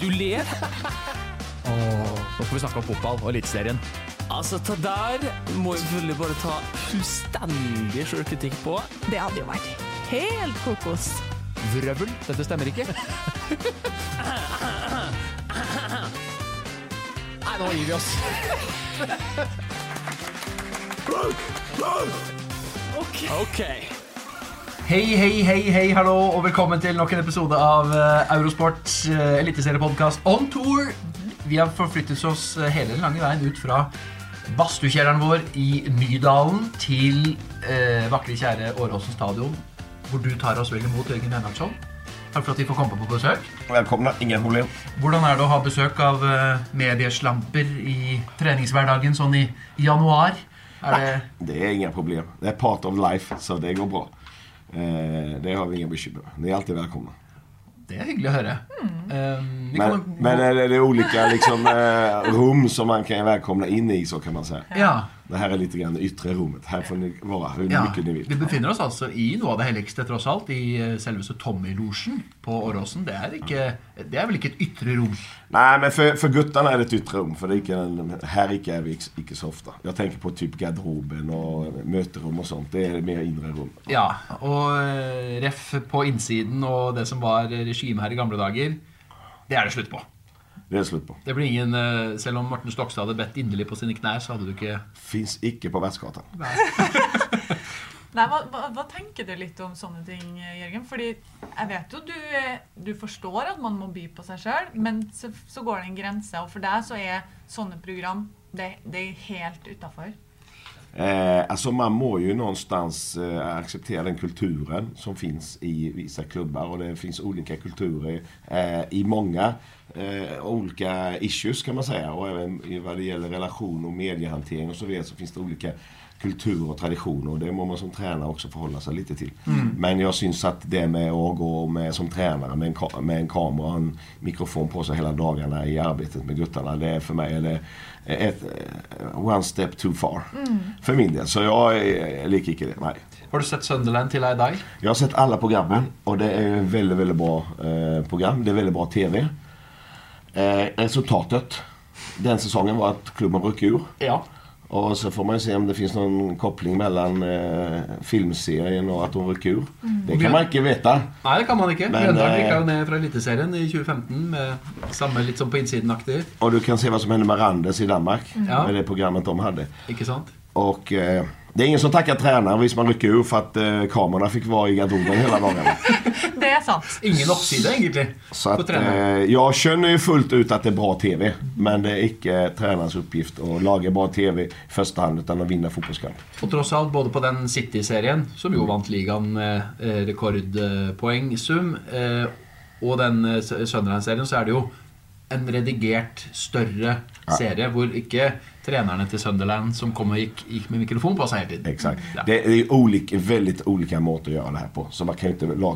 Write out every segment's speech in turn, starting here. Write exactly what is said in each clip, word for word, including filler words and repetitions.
Du ler? Åh, nå skal vi snakke om fotball og eliteserien. Altså, ta der må vi selvfølgelig bare ta fullstendig selvkritikk på. Det hadde jo vært helt kokos. Vrøvel, dette stemmer ikke. Nei, nå gir vi oss. Ok. Ok. Hei, hei, hei, hei, hallo, og velkommen til nok en episode av Eurosports Eliteserie Podcast On Tour. Vi har forflyttet oss hele den lange veien ut fra Bastukjelleren vår i Nydalen til eh, vakre kjære Åråsen stadion, hvor du tar oss vel imot Øyvind Hennalsson. Takk for at vi får komme på besøk. Velkommen, ingen problem. Hvordan er det å ha besøk av eh, medieslamper i treningshverdagen sånn i januar? Er det... Nei, det er ingen problem. Det er part of life, så det går bra. Eh, det har vi ingen bekymmer. Ni är alltid välkomna. Det är hyggligt att höra. Mm. Eh, men, men det är olika liksom, eh, rum som man kan välkomna in I så kan man säga. Ja. Det här är lite grann det yttre rummet. Här får ni vara hur ja. Mycket ni vill. Vi befinner oss alltså I något av det helligste trots allt I själva så Tommy-logen på Åråsen. Det är inte det är väl inte ett yttre rum. Nej, men för för guttarna är det ett yttre rum för det är en här inte är vi inte så ofta. Jag tänker på typ garderoben och möterum och sånt. Det är mer inre rum. Ja, och ref på insidan och det som var regim här I gamla dagar. Det är det slut på. Det är slut på. Det blir ingen, selv om Martin Stockstad hade bett innerligt på sina knä så hade du inte finns inte på Västgatan. Nej. Nej, vad vad tänker du lite om såna ting, Jørgen? Fordi jag vet ju du du förstår att man må by på sig själv, men så, så går det en gräns och för där så är såna program det det är helt utanför. Eh, alltså man må ju någonstans eh, acceptera den kulturen som finns I vissa klubbar och det finns olika kulturer eh, I många eh, olika issues kan man säga och även I vad det gäller relation och mediehantering och så vidare så finns det olika kultur och traditioner och det må man som tränare också förhålla sig lite till. Mm. Men jag syns att det med att gå med, som tränare med en, ka- med en kamera och en mikrofon på sig hela dagarna I arbetet med guttarna, det är för mig eller ett one step too far mm. för min del. Så jag är lika icke det, nej. Har du sett Sunderland till idag? Jag har sett alla programmen och det är en väldigt, väldigt bra eh, program. Det är väldigt bra tv. Eh, resultatet den säsongen var att klubben brukar ur. Ja. Och så får man se om det finns någon koppling mellan eh, filmserien och att hon rycker ur. Mm. Det kan man inte veta. Nej, det kan man inte. Men ändå rycker hon ner från eliteserien I tjugofemton med samma lite som på insidenaktigt. Och du kan se vad som hände med Randes I Danmark mm. med det programmet de hade. Inte sant? Och eh, det är ingen som tackar tränaren visst man rycker ur för att eh, kamerorna fick vara I garderoben hela dagen. Det är sant. Ingen uppsida egentligen. Så att, eh, jag känner ju fullt ut att det är bra tv, men det är inte tränarens uppgift att laga bra tv I första hand utan att vinna fotbollskamp. Och trots allt både på den City-serien som ju vann ligan med eh, rekordpoängsum eh, och den eh, Sunderland-serien så är det ju en redigert större ja. Serie hvor inte tränarna till Sunderland som kom och gick, gick med mikrofon på sig hela tiden. Exakt. Ja. Det är ju olika väldigt olika mått att göra det här på. Så man kan ju inte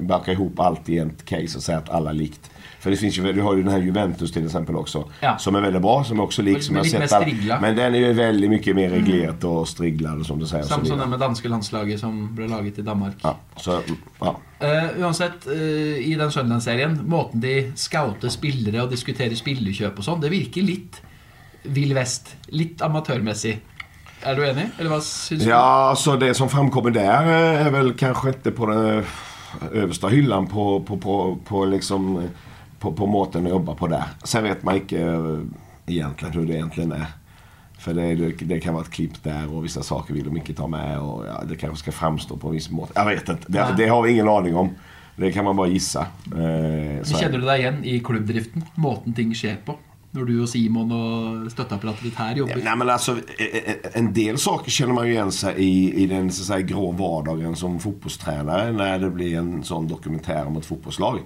baka ihop allt I ett case och säga att alla likt. För det finns ju du har ju den här Juventus till exempel också ja. Som är väldigt bra som är också lik som jag sett all, men den är ju väldigt mycket mer reglerat mm. och striglad som du säger som som den med danska landslaget som blev laget I Danmark. Ja. Så ja. Uh, uansett uh, I den Sunderland-serien måten de scouter spillere och diskuterar spillerköp och sånt det virker lite Vill Vest, lite amatörmässigt. Är du enig? Eller vad syns du? Ja, så det som framkommer där är väl kanske inte på den översta hyllan på på på på liksom på på måten att jobba på där. Sen vet man inte egentligen hur det egentligen är. För det, det kan vara ett klipp där och vissa saker vill de inte ta med och ja, det kanske ska framstå på en viss måte. Jag vet inte. Det, det har vi ingen aning om. Det kan man bara gissa. Eh, så känner du dig igen I klubbdriften? Måten ting sker på? När du och Simon och stöttapparatet ditt här jobbar. Nej men alltså en del saker känner man ju igen sig I, I den så att säga grå vardagen som fotbollstränare när det blir en sån dokumentär om ett fotbollslag.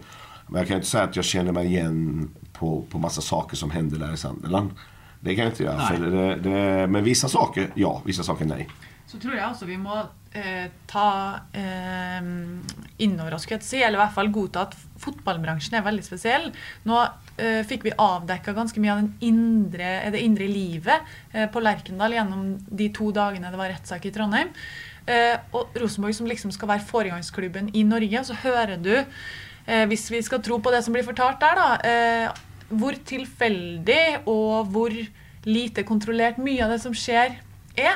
Men jag kan inte säga att jag känner mig igen på, på massa saker som händer där I Sunderland. Det kan jag inte göra. För det, det, men vissa saker, ja. Vissa saker, nej. Så tror jag också vi måste eh, ta eh, innover oss, eller I alla fall godta att fotbollbranschen är väldigt speciell. Nu eh, fick vi avdäcka ganska mycket av den inre, det inre livet eh, på Lerkendal genom de två dagarna det var rättssak I Trondheim. Eh, och Rosenborg som liksom ska vara föregångsklubben I Norge, så hör du, eh, hvis vi ska tro på det som blir fortalt där då, eh, hvor tillfällig och hvor lite kontrollerat mycket av det som sker är.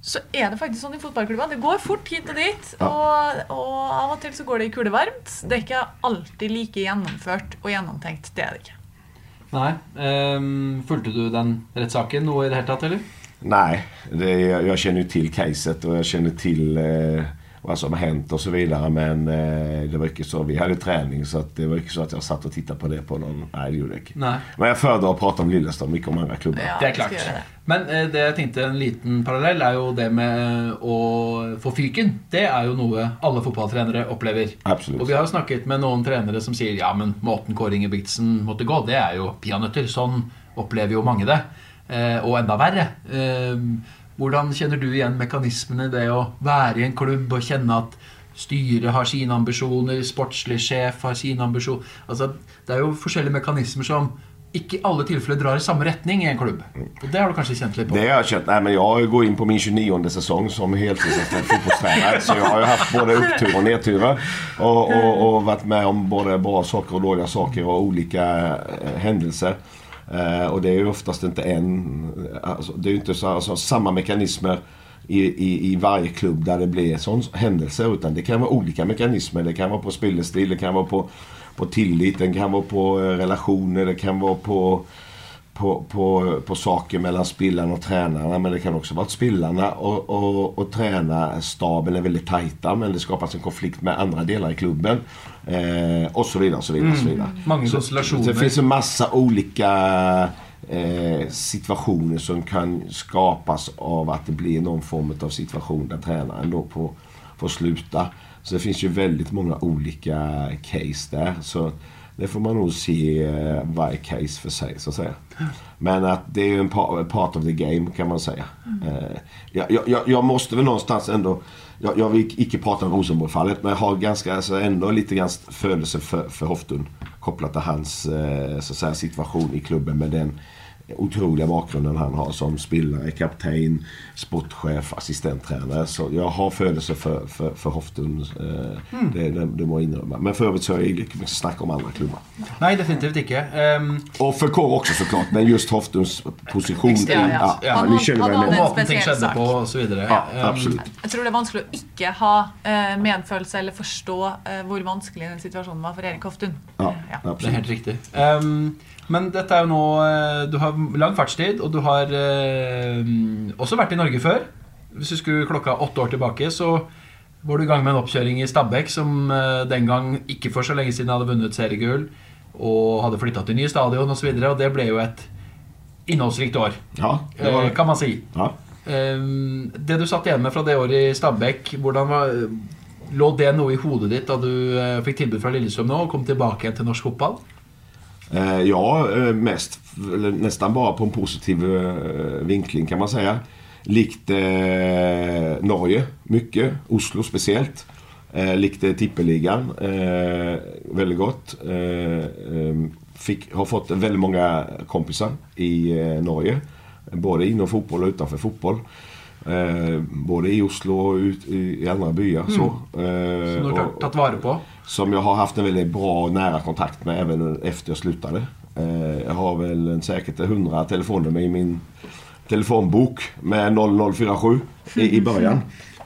Så är det faktiskt sån I fotbollsklubben. Det går fort hit och dit och och av och till så går det I kulevarmt. Det är inte alltid lika genomfört och genomtänkt det är det. Nej, ehm följde du den rättssaken då I det här tatt eller? Nej, det, jag, jag känner ju till caset och jag känner till eh, vad som har hänt och så vidare men eh, det var inte så vi hade träning så att det var inte så att jag satt och tittade på det på någon nej det gjorde jag inte. Nej. Men jag föredrar att prata om Lillestrøm mycket om andra klubbar. Ja, det är klart. Det. Men eh, det jag tänkte en liten parallell är ju det med att få fyken. Det är ju något alla fotbollstränare upplever. Absolut. Och vi har snackat med någon tränare som säger ja men måten Kåre Ingebrigtsen måste gå det är ju peanötter sån upplever ju många det. Eh, och ända värre. Eh, Hvordan känner du igen mekanismerna I det att vara I en klubb och känna att styre har sina ambitioner, sportslig chef har sina ambitioner. Alltså det är ju olika mekanismer som inte I alla tillfällen drar I samma riktning I en klubb. Och det har du kanske känt lite på. Det har jag känt. Nej men jag går in på min tjugonionde säsong som heltidsanställd fotbollstränare så jag har ju haft både upptur och nedturer och, och, och varit med om både bra saker och dåliga saker och olika händelser. Uh, och det är ju oftast inte en alltså, det är ju inte så, alltså, samma mekanismer i, i, i varje klubb där det blir sån händelse utan det kan vara olika mekanismer, det kan vara på spillestil, det kan vara på, på tillit, det kan vara på relationer, det kan vara på på, på, på saker mellan spelarna och tränarna men det kan också vara att spelarna och, och, och tränarstaben är väldigt tajta men det skapas en konflikt med andra delar I klubben eh, och så vidare och så vidare, mm. så vidare. Många konstellationer. Så det finns en massa olika eh, situationer som kan skapas av att det blir någon form av situation där tränaren då på, får sluta så det finns ju väldigt många olika case där så det får man nog se varje case för sig så att säga. Men att det är ju en part of the game kan man säga. Mm. Jag, jag, jag måste väl någonstans ändå jag, jag vill inte prata om Rosenborg-fallet men jag har ganska, alltså ändå lite grann födelse för, för Hoftun kopplat till hans så att säga, situation I klubben med den otroliga bakgrunden han har som spelare, kapten, sportchef, assistenttränare så jag har födelse för, för, för Hoftun mm. det, det, det må jag inrömma men för övrigt så är jag inte mycket snack om andra klubbar nej definitivt inte um... och för Kåre också såklart men just Hoftuns position ja, ja. Ja, ja, han, han, han, han hade en speciell sak på och så vidare ja, ja, absolut. Um... jag tror det är vanskligt att inte ha medfölelse eller förstå hur vansklig den situationen var för Erik Hoftun ja, ja. Absolut. Det är helt riktigt um... Men detta är ju nu du har lång fartstid och du har eh, också varit I Norge för. Hvis du skulle klocka åtta år tillbaka så var du I gang med en uppkörning I Stabæk som eh, den gång inte för så länge sedan hade vunnit seriegull och hade flyttat till ny stadion och så vidare och det blev ju ett innehållsrikt år. Ja, det var... eh, kan man säga. Ja. Eh, det du satt igen med från det året I Stabæk, hvordan var låg det nog I hodet ditt att du eh, fick tillbud från Lillestrøm nu och kom tillbaka till norsk fotboll? Ja, mest nästan bara på en positiv vinkling kan man säga. Likt eh, Norge, mycket, Oslo speciellt. Eh, likt eh, Tippeligaen, eh, väldigt gott. Eh, fick, har fått väldigt många kompisar I eh, Norge, både inom fotboll och utanför fotboll. Eh, både I Oslo och ut, I andra byar mm. så, eh, som du har tagit vare på som jag har haft en väldigt bra och nära kontakt med även efter jag slutade eh, jag har väl en, säkert hundra telefonnummer I min telefonbok med noll noll fyra sju i, i början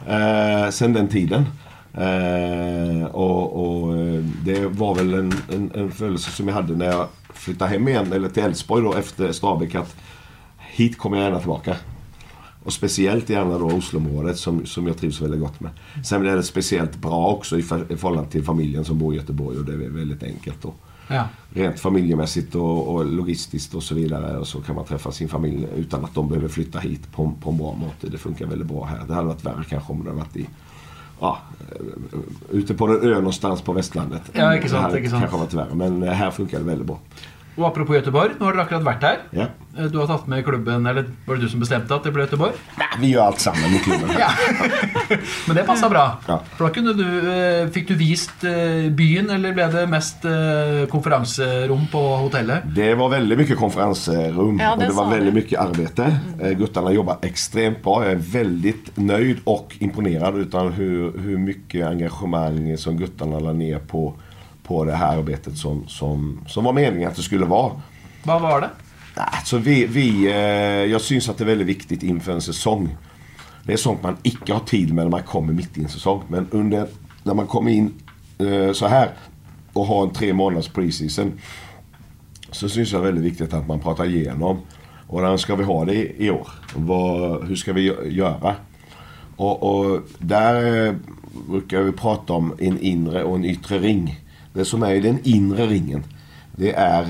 eh, sen den tiden. Eh, och, och det var väl en, en, en följelse som jag hade när jag flyttade hem igen, eller till Älvsborg då, efter Stabæk, att hit kommer jag gärna tillbaka. Och speciellt gärna då Osloområdet som, som jag trivs väldigt gott med. Sen är det speciellt bra också i, för, i förhållande till familjen som bor i Göteborg, och det är väldigt enkelt då. Ja. Rent familjemässigt och, och logistiskt och så vidare, och så kan man träffa sin familj utan att de behöver flytta hit på, på en bra måte. Det funkar väldigt bra här. Det hade varit värre kanske om det hade varit i, ja, ute på en ö någonstans på västlandet. Ja, inte sant, det inte sant. Kanske varit värre, men här funkar det väldigt bra. Och apropå Göteborg, nu har du akkurat varit här. Ja. Du har tagit med klubben, eller var det du som bestämde att det blev Göteborg? Nej, vi gör allt samman i klubben. Ja. Men det passar bra. Ja. För då kunde du, fick du vist byn, eller blev det mest konferensrum på hotellet? Det var väldigt mycket konferensrum, ja, det, och det var väldigt det. mycket arbete. Mm. Guttarna jobbar extremt bra. Jag är väldigt nöjd och imponerad utan hur, hur mycket engagemang som guttarna la ner på på det här arbetet som, som, som var meningen att det skulle vara. Vad var det? Alltså vi, vi, jag syns att det är väldigt viktigt inför en säsong. Det är sånt man inte har tid med när man kommer mitt i en säsong. Men under, när man kommer in så här och har en tre månaders preseason, så syns det väldigt viktigt att man pratar igenom. Och hur ska vi ha det i år? Vad, hur ska vi göra? Och, och där brukar vi prata om en inre och en yttre ring. Det som är i den inre ringen, det är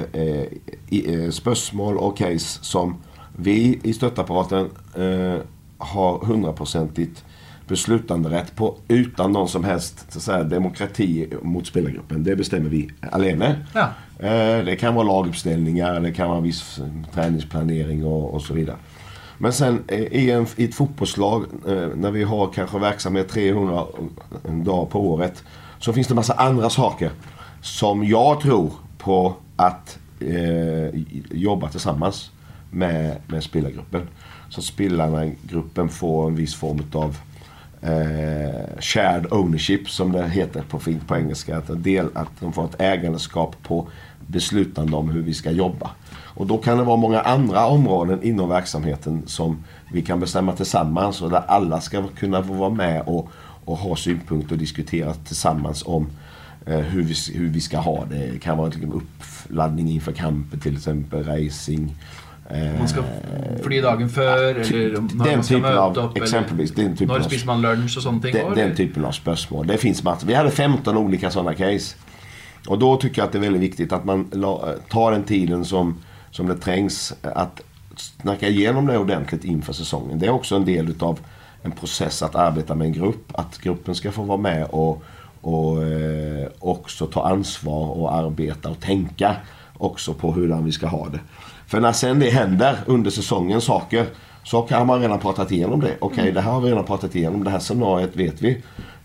eh, spörsmål och case som vi i stöttapparaten eh, har hundraprocentigt beslutanderätt på, utan någon som helst så att säga, demokrati mot spelargruppen. Det bestämmer vi alene. Ja. Eh, det kan vara laguppställningar, det kan vara viss träningsplanering och, och så vidare. Men sen eh, i, en, i ett fotbollslag, eh, när vi har kanske verksamhet trehundra dagar på året, så finns det massa andra saker som jag tror på att eh, jobba tillsammans med, med spelargruppen. Så att spelarna i gruppen får en viss form av eh, shared ownership, som det heter på fint på engelska. Att, en del, att de får ett ägandeskap på beslutande om hur vi ska jobba. Och då kan det vara många andra områden inom verksamheten som vi kan bestämma tillsammans, och där alla ska kunna få vara med och och ha synpunkter och diskutera tillsammans om eh, hur, vi, hur vi ska ha det. Det kan vara en uppladdning inför kampen, till exempel racing. Eh, man ska fly dagen för, ja, ty, eller när den man ska möta upp, exempelvis, eller den typen när spiser man lunch och sånt. Den, den typen av spörsmål. Det finns massor. Vi hade femton olika sådana case. Och då tycker jag att det är väldigt viktigt att man la, tar den tiden som, som det trängs att snacka igenom det ordentligt inför säsongen. Det är också en del utav en process att arbeta med en grupp, att gruppen ska få vara med och, och eh, också ta ansvar och arbeta och tänka också på hur vi ska ha det. För när sen det händer under säsongen saker, så kan man redan pratat igenom det. Okej, okay, det här har vi redan pratat igenom, det här scenariet vet vi.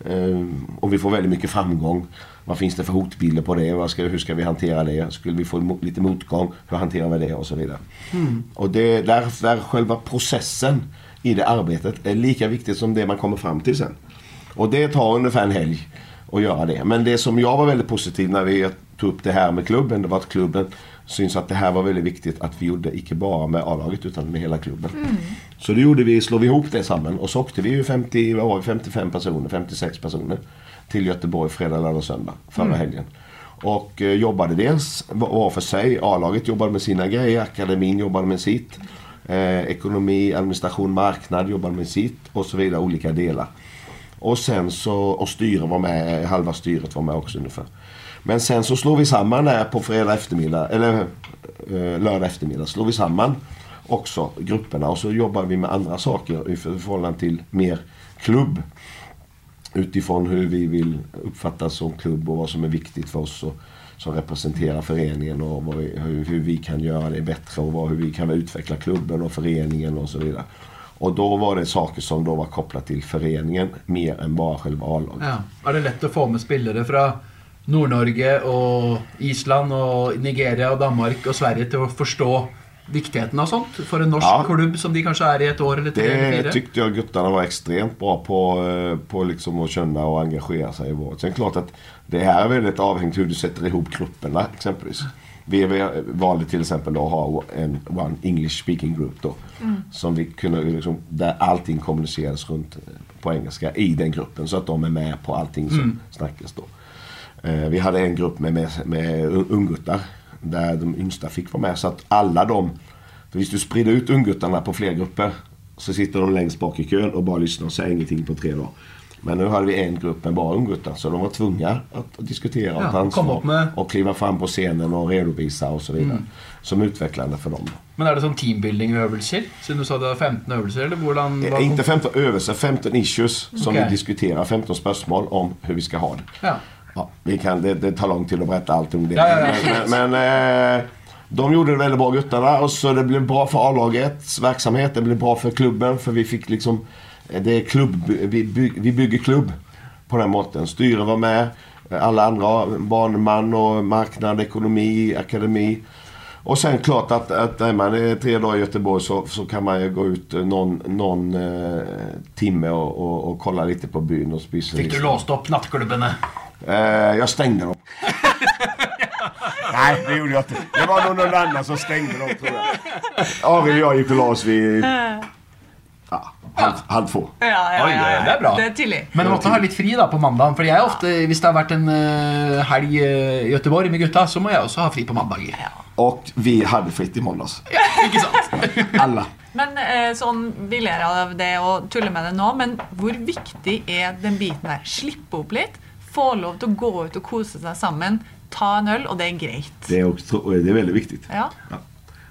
Eh, och vi får väldigt mycket framgång. Vad finns det för hotbilder på det? Vad ska, hur ska vi hantera det? Skulle vi få lite motgång? Hur hanterar vi det? Och så vidare. Mm. Och det där, där själva processen i det arbetet är lika viktigt som det man kommer fram till sen. Och det tar ungefär en helg att göra det. Men det som jag var väldigt positiv när vi tog upp det här med klubben, det var att klubben syns att det här var väldigt viktigt att vi gjorde inte bara med A-laget utan med hela klubben. Mm. Så det gjorde vi, slog vi ihop det samman, och så åkte vi ju femtio, femtiofem personer, femtiosex personer till Göteborg fredag, lördag och söndag förra mm. helgen. Och eh, jobbade dels var för sig, A-laget jobbade med sina grejer, akademin jobbade med sitt. Eh, ekonomi, administration, marknad jobbar med sitt och så vidare, olika delar. Och sen så, och styret var med, halva styret var med också ungefär. Men sen så slår vi samman där på fredag eftermiddag, eller eh, lördag eftermiddag slår vi samman också grupperna, och så jobbar vi med andra saker i förhållande till mer klubb, utifrån hur vi vill uppfattas som klubb och vad som är viktigt för oss och som representerar föreningen, och vad vi, hur, hur vi kan göra det bättre och vad, hur vi kan utveckla klubben och föreningen och så vidare. Och då var det saker som då var kopplat till föreningen mer än bara själva A-laget. Ja, är det lätt att få med spelare från Nord-Norge och Island och Nigeria och Danmark och Sverige till att förstå viktigheten av sånt för en norsk ja. klubb som de kanske är i ett år eller tre eller fyra? Det tyckte jag guttarna var extremt bra på, på liksom att känna och engagera sig i vårt. Sen klart att det här är väldigt avhängigt hur du sätter ihop grupperna exempelvis. vi valde till exempel att ha en one English speaking group då, mm. som vi kunde liksom, där allting kommuniceras runt på engelska i den gruppen, så att de är med på allting som mm. snackas då. Eh, vi hade en grupp med, med, med ungguttar där de yngsta fick vara med, så att alla de, för visst du sprider ut ungguttarna på fler grupper så sitter de längst bak i kön och bara lyssnar och säger ingenting på tre dagar. Men nu hade vi en grupp med bara ungguttar, så de var tvungna att, att diskutera och ja, ansvar och kliva fram på scenen och redovisa och så vidare, mm. som utvecklande för dem. Men är det som teambuilding-övelser? Sen du sa det var femton övelser eller hvordan, var... Inte femton övelser, femton issues som okay. vi diskuterar, femton spörsmål om hur vi ska ha det. Ja. Ja, vi kan, det, det tar långt till att berätta allt om det. Ja, ja, ja. Men, men eh, de gjorde det väldigt bra, guttarna, och så det blev bra för A-lagets verksamhet, det blev bra för klubben, för vi fick liksom, det är klubb, vi, byg, vi bygger klubb på den måten. Styren var med, alla andra, barnman och marknad, ekonomi, akademi. Och sen klart att, att är man tre dagar i Göteborg så, så kan man ju gå ut någon, någon eh, timme och, och, och kolla lite på byn och spisa. Fick du låst upp nattklubbarna? Eh, jag stängde dem. Nej, det gjorde jag inte. Det var nog någon annan som stängde dem, tror jag. Ari och jag gick och lås vid... Ja, halv, halv två. Ja, ja, ja, ja. Oj, det är bra. Det är tillit. Men man måste ha lite fri då på måndagen, för jag är ofta, om det har varit en uh, helg i Göteborg med gutta, så måste jag också ha fri på måndagen. Ja. Och vi hade fritt i måndags. Inte sant? Alla. Men eh, sånn, vi ler av det och tuller med det nu, men hur viktig är den biten här? Slippa upp lite, få lov att gå ut och kosa sig samman, ta en öl, och det är grejt. Det är också, det är väldigt viktigt. Ja. Ja.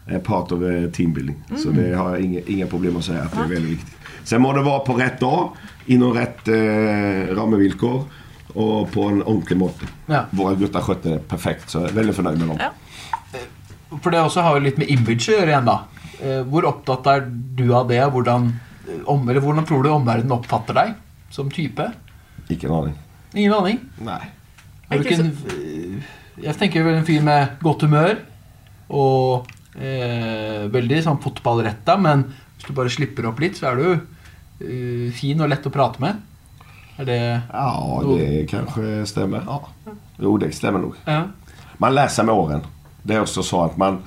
Det är part av teambuilding, mm. så det har jag inga, inga problem att säga att det är väldigt viktigt. Sen må det vara på rätt dag, inom rätt eh, ramevillkor och på en ordentlig måte. Ja. Våra guttar skötte det perfekt, så jag är väldigt förnöjd med dem. Ja. För det också har ju lite med image att göra igen då. Hur upptatt är du av det? Hvordan, om, eller hvordan tror du omvärlden uppfattar dig som type? Ingen aning. Ingen aning? Nej. Kan, jag tänker väl en fyr med gott humör och eh, väldigt sån fotbollrätta, men om du bara slipper upp lite så är du eh, fin och lätt att prata med. Är det? Ja, det kanske stämmer. Ja. Jo, det stämmer nog. Ja. Man läser med åren. Det är också så att man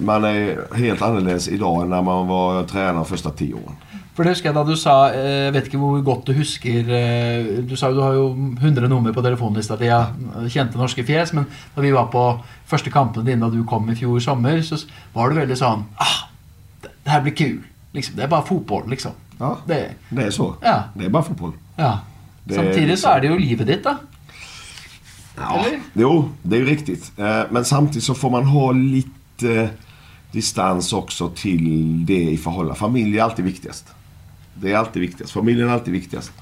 man är helt annorlunda idag än när man var tränare första tio åren. För det ska jag, du sa, jag vet inte hur gott du husker, du sa du har ju hundra nummer på telefonlista att jag kände norska fjäs, men när vi var på första kampen innan du kom i fjol sommar, så var du väldigt sån, ah, det här blir kul, liksom, det är bara fotboll liksom. Ja, det, det är så. Ja. Det är bara fotboll. Ja. Det samtidigt är så är det ju livet ditt då. Ja, eller? Jo, det är ju riktigt. Men samtidigt så får man ha lite distans också till det i förhållande. Familj är alltid viktigast. Det är alltid viktigast. Familjen är alltid viktigast.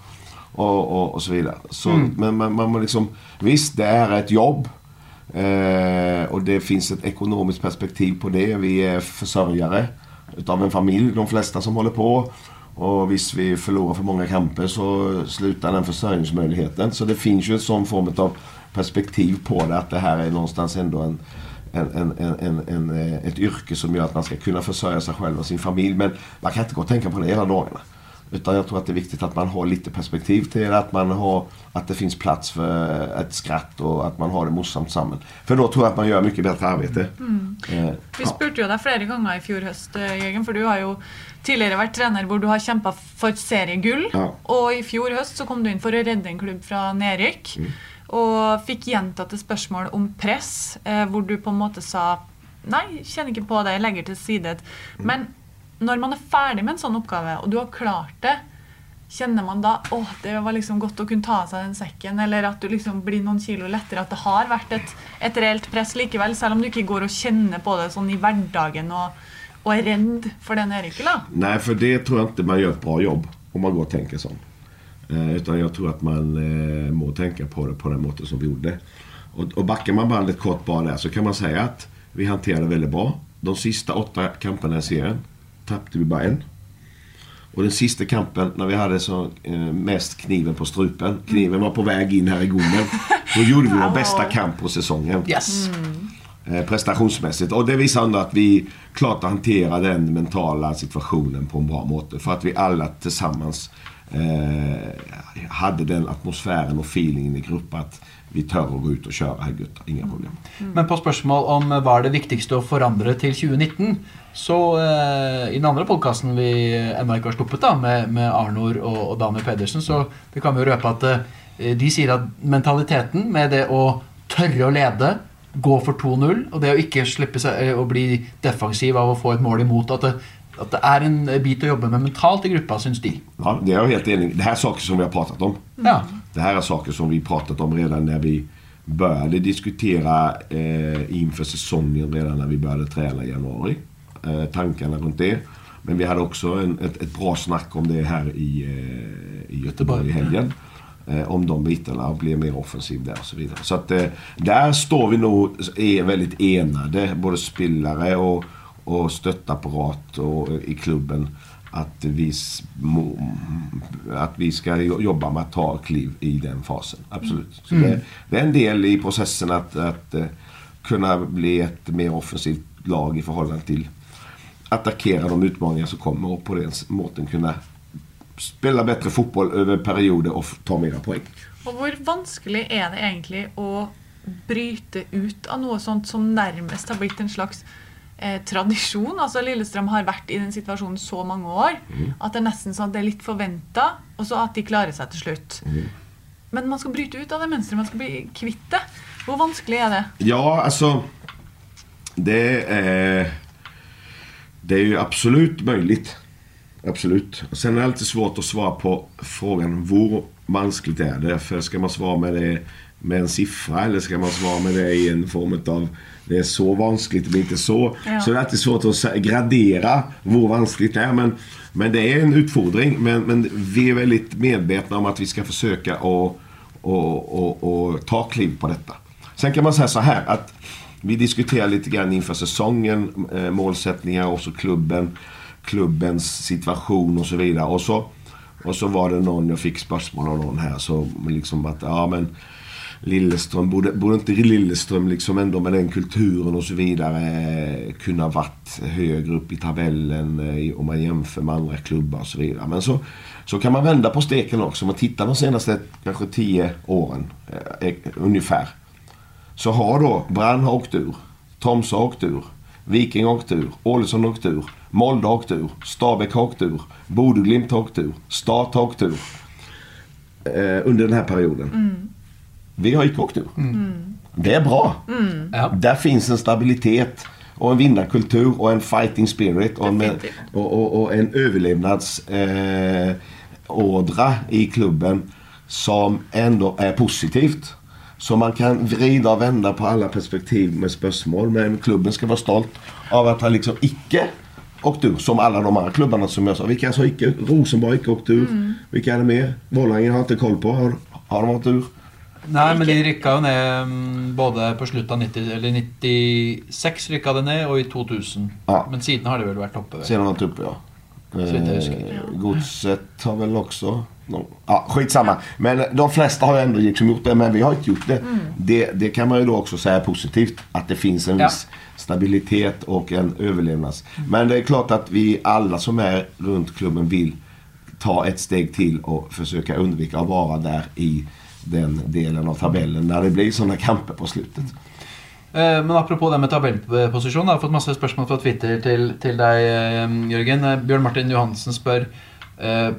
Och, och, och så vidare. Så, mm. Men man, man, man liksom, visst, det är ett jobb. Eh, och det finns ett ekonomiskt perspektiv på det. Vi är försörjare utav en familj, de flesta som håller på. Och visst, vi förlorar för många kamper, så slutar den försörjningsmöjligheten. Så det finns ju en sån form av perspektiv på det, att det här är någonstans ändå en, en, en, en, en, en, ett yrke som gör att man ska kunna försörja sig själv och sin familj. Men man kan inte gå och tänka på det hela dagarna. Utan jag tror att det är viktigt att man har lite perspektiv till att man har, att det finns plats för ett skratt och att man har det morsamt samman. För då tror jag att man gör mycket bättre arbete. Mm. Eh, Vi spurte ju dig flera gånger i fjol höst, Jørgen, för du har ju tidigare varit tränare där du har kämpat för seriegull, ja. Och i fjol höst så kom du in för att rädda en klubb från nedrykk. Mm. Och fick gjentatte spörsmål om press, eh, hvor du på en måte sa, nej, känner inte på det, jag lägger till sidan. Mm. Men när man är färdig med en sån uppgave och du har klart det, känner man då, åh, det var liksom gott att kunna ta sig den säcken, eller att du liksom blir någon kilo lättare, att det har varit ett, ett reellt press likevel, selv om du inte går och känner på det sån i vardagen och, och är rädd för den Erikla. Nej, för det tror jag inte man gör ett bra jobb om man går och tänker sånt. Eh, utan jag tror att man eh, må tänka på det på den måten som vi gjorde. Och, och backar man bandet kort bara där, så kan man säga att vi hanterade väldigt bra. De sista åtta kamperna i serien tappade vi bara en. Och den sista kampen, när vi hade så, eh, mest kniven på strupen, kniven var på väg in här i gommen, då gjorde vi vår bästa kamp på säsongen. Yes. Mm. Eh, prestationsmässigt. Och det visar ändå att vi klart hanterar den mentala situationen på en bra måte. För att vi alla tillsammans eh, hade den atmosfären och feelingen i gruppen att vi tör att gå ut och köra här gutta, inga problem. Mm. Men på spörsmål om vad är det viktigaste att förändra till tjugonitton så eh, i den andra podcasten vi ännu inte har stoppet då med, med Arnór och, och Daniel Pedersen så det kan vi röpa att eh, de säger att mentaliteten med det att törre och leda gå för två noll och det att inte släppa sig och bli defensiv av att få ett mål emot att det, att det är en bit att jobba med mentalt I gruppen syns de. Ja, det är jag helt enig. Det här är saker som vi har pratat om. Ja. Det här är saker som vi pratat om redan när vi började diskutera eh, inför säsongen redan när vi började träna I januari. Eh, tankarna runt det. Men vi hade också en, ett, ett bra snack om det här i, eh, i Göteborg I helgen. Eh, om de bitarna och blir mer offensiv där och så vidare. Så att eh, där står vi nog är väldigt enade både spelare och och stöttapparat och I klubben att vi att vi ska jobba med att ta kliv I den fasen. Absolut. Så det, det är en del I processen att, att kunna bli ett mer offensivt lag I förhållande till attackera de utmaningar som kommer och på den måten kunna spela bättre fotboll över perioder och ta mer poäng. Och hur vanskelig är det egentligen att bryta ut av något sånt som närmast har blivit en slags Eh, tradition, altså Lillestrøm har vært I den situationen så mange år mm. at det er nesten sånn at det er litt forventet og så at de klarer seg til slutt mm. men man skal bryte ut av det mønstret man skal bli kvitte, hvor vanskelig er det? Ja, altså det er det er jo absolut möjligt absolut, og sen er det alltid svårt å svare på frågan hvor vanskelig er det, for skal man svare med det med en siffra eller ska man svara med det I en form av det är så vanskligt men inte så ja. Så det är alltid svårt att gradera hur vanskligt det är men men det är en utfordring men men vi är väldigt medvetna om att vi ska försöka och och och ta kliv på detta. Sen kan man säga så här att vi diskuterar lite grann inför säsongen målsättningar och så klubben klubbens situation och så vidare och så och så var det någon jag fick spörsmål av någon här så liksom att ja men Lillestrøm, borde, borde inte Lillestrøm liksom ändå med den kulturen och så vidare kunna varit högre upp I tabellen om man jämför med andra klubbar och så vidare men så, så kan man vända på steken också om man tittar de senaste kanske tio åren eh, ungefär så har då Brand har åkt ur Tromsø har åkt ur Viking har åkt ur, Ålesund har åkt ur Molde har åkt ur, Stabæk har åkt ur Bodeglimt har åkt ur, Start har åkt ur eh, under den här perioden mm. Vi har ju åkt ur. Mm. Det är bra. Mm. Ja. Där finns en stabilitet och en vinnarkultur och en fighting spirit och en, och, och, och en överlevnadsådra eh, I klubben som ändå är positivt. Så man kan vrida och vända på alla perspektiv med spörsmål. Men klubben ska vara stolt av att ha liksom icke åkt ur. Som alla de andra klubbarna som jag sa. Vilka har icke Rosenborg icke åkt ur. Mm. Vilka är det mer? Vålinga har inte koll på. Har, har de åkt ur? Nej, men de ryckade ner både på slutet av nittio eller nittiosex ryckade ner och I tvåtusen. Ja. Men sedan har det väl varit uppe. Sedan har det uppe ja. Eh, Godset har väl också. No. Ja, skitsamma. Men de flesta har ändå liksom gjort det, men vi har inte gjort det. Mm. det. Det kan man ju då också säga positivt att det finns en viss ja. Stabilitet och en överlevnads. Mm. Men det är klart att vi alla som är runt klubben vill ta ett steg till och försöka undvika att vara där I den delen av tabellen när det blir såna kamper på slutet. Men apropå det med tabellposition, jag har fått massor av frågor från Twitter till till dig Jørgen. Bjørn Martin Johansen spör eh,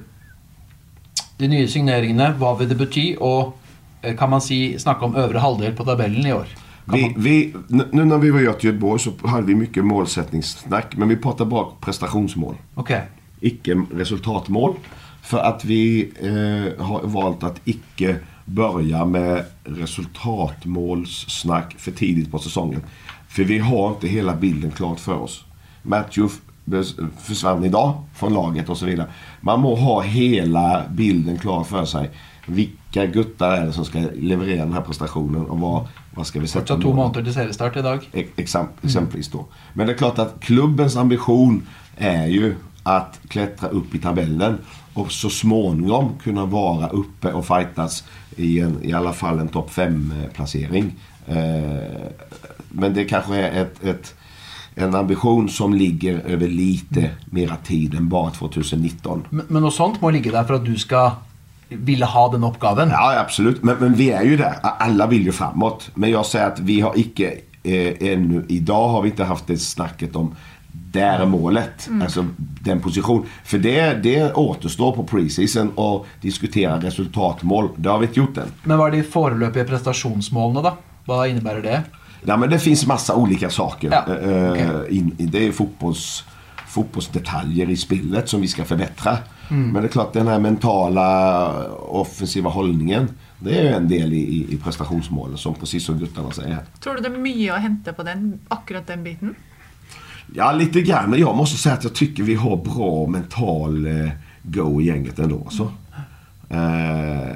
de nya signeringarna, vad vill det betyda och kan man si snacka om övre halvdel på tabellen I år? Kan vi, vi nu när vi var I Göteborg så hade vi mycket målsättningssnack, men vi pratade bara prestationsmål. Okej. Okay. Icke resultatmål för att vi eh, har valt att icke börja med resultatmålssnack för tidigt på säsongen. För vi har inte hela bilden klart för oss. Matthew försvann idag från laget och så vidare. Man må ha hela bilden klar för sig. Vilka guttar är det som ska leverera den här prestationen och vad, vad ska vi sätta på? Två månader till seriestart idag. Exempelvis då. Men det är klart att klubbens ambition är ju att klättra upp I tabellen och så småningom kunna vara uppe och fightas I, en, I alla fall en topp fem placering eh, men det kanske är ett, ett, en ambition som ligger över lite mera tid än bara tjugonitton. Men, men något sånt må ligga där för att du ska vilja ha den uppgiften. Ja, absolut. Men, men vi är ju där. Alla vill ju framåt. Men jag säger att vi har icke eh, ännu, idag har vi inte haft det snacket om där målet, mm. alltså den position. För det, det återstår på preseason och diskutera resultatmål. Det har vi inte gjort än. Men vad är de förelöpiga prestationsmålen då? Vad innebär det? Ja, men det finns massa olika saker. Ja, okay. Det är fotbolls, fotbollsdetaljer i spelet som vi ska förbättra. Mm. Men det är klart, den här mentala offensiva hållningen, det är ju en del i, i prestationsmålen som precis som guttarna säger. Tror du det är mycket att hämta på den, akkurat den biten? Ja, lite grann. Men jag måste säga att jag tycker vi har bra mental go i gänget ändå. Så. Mm. Uh,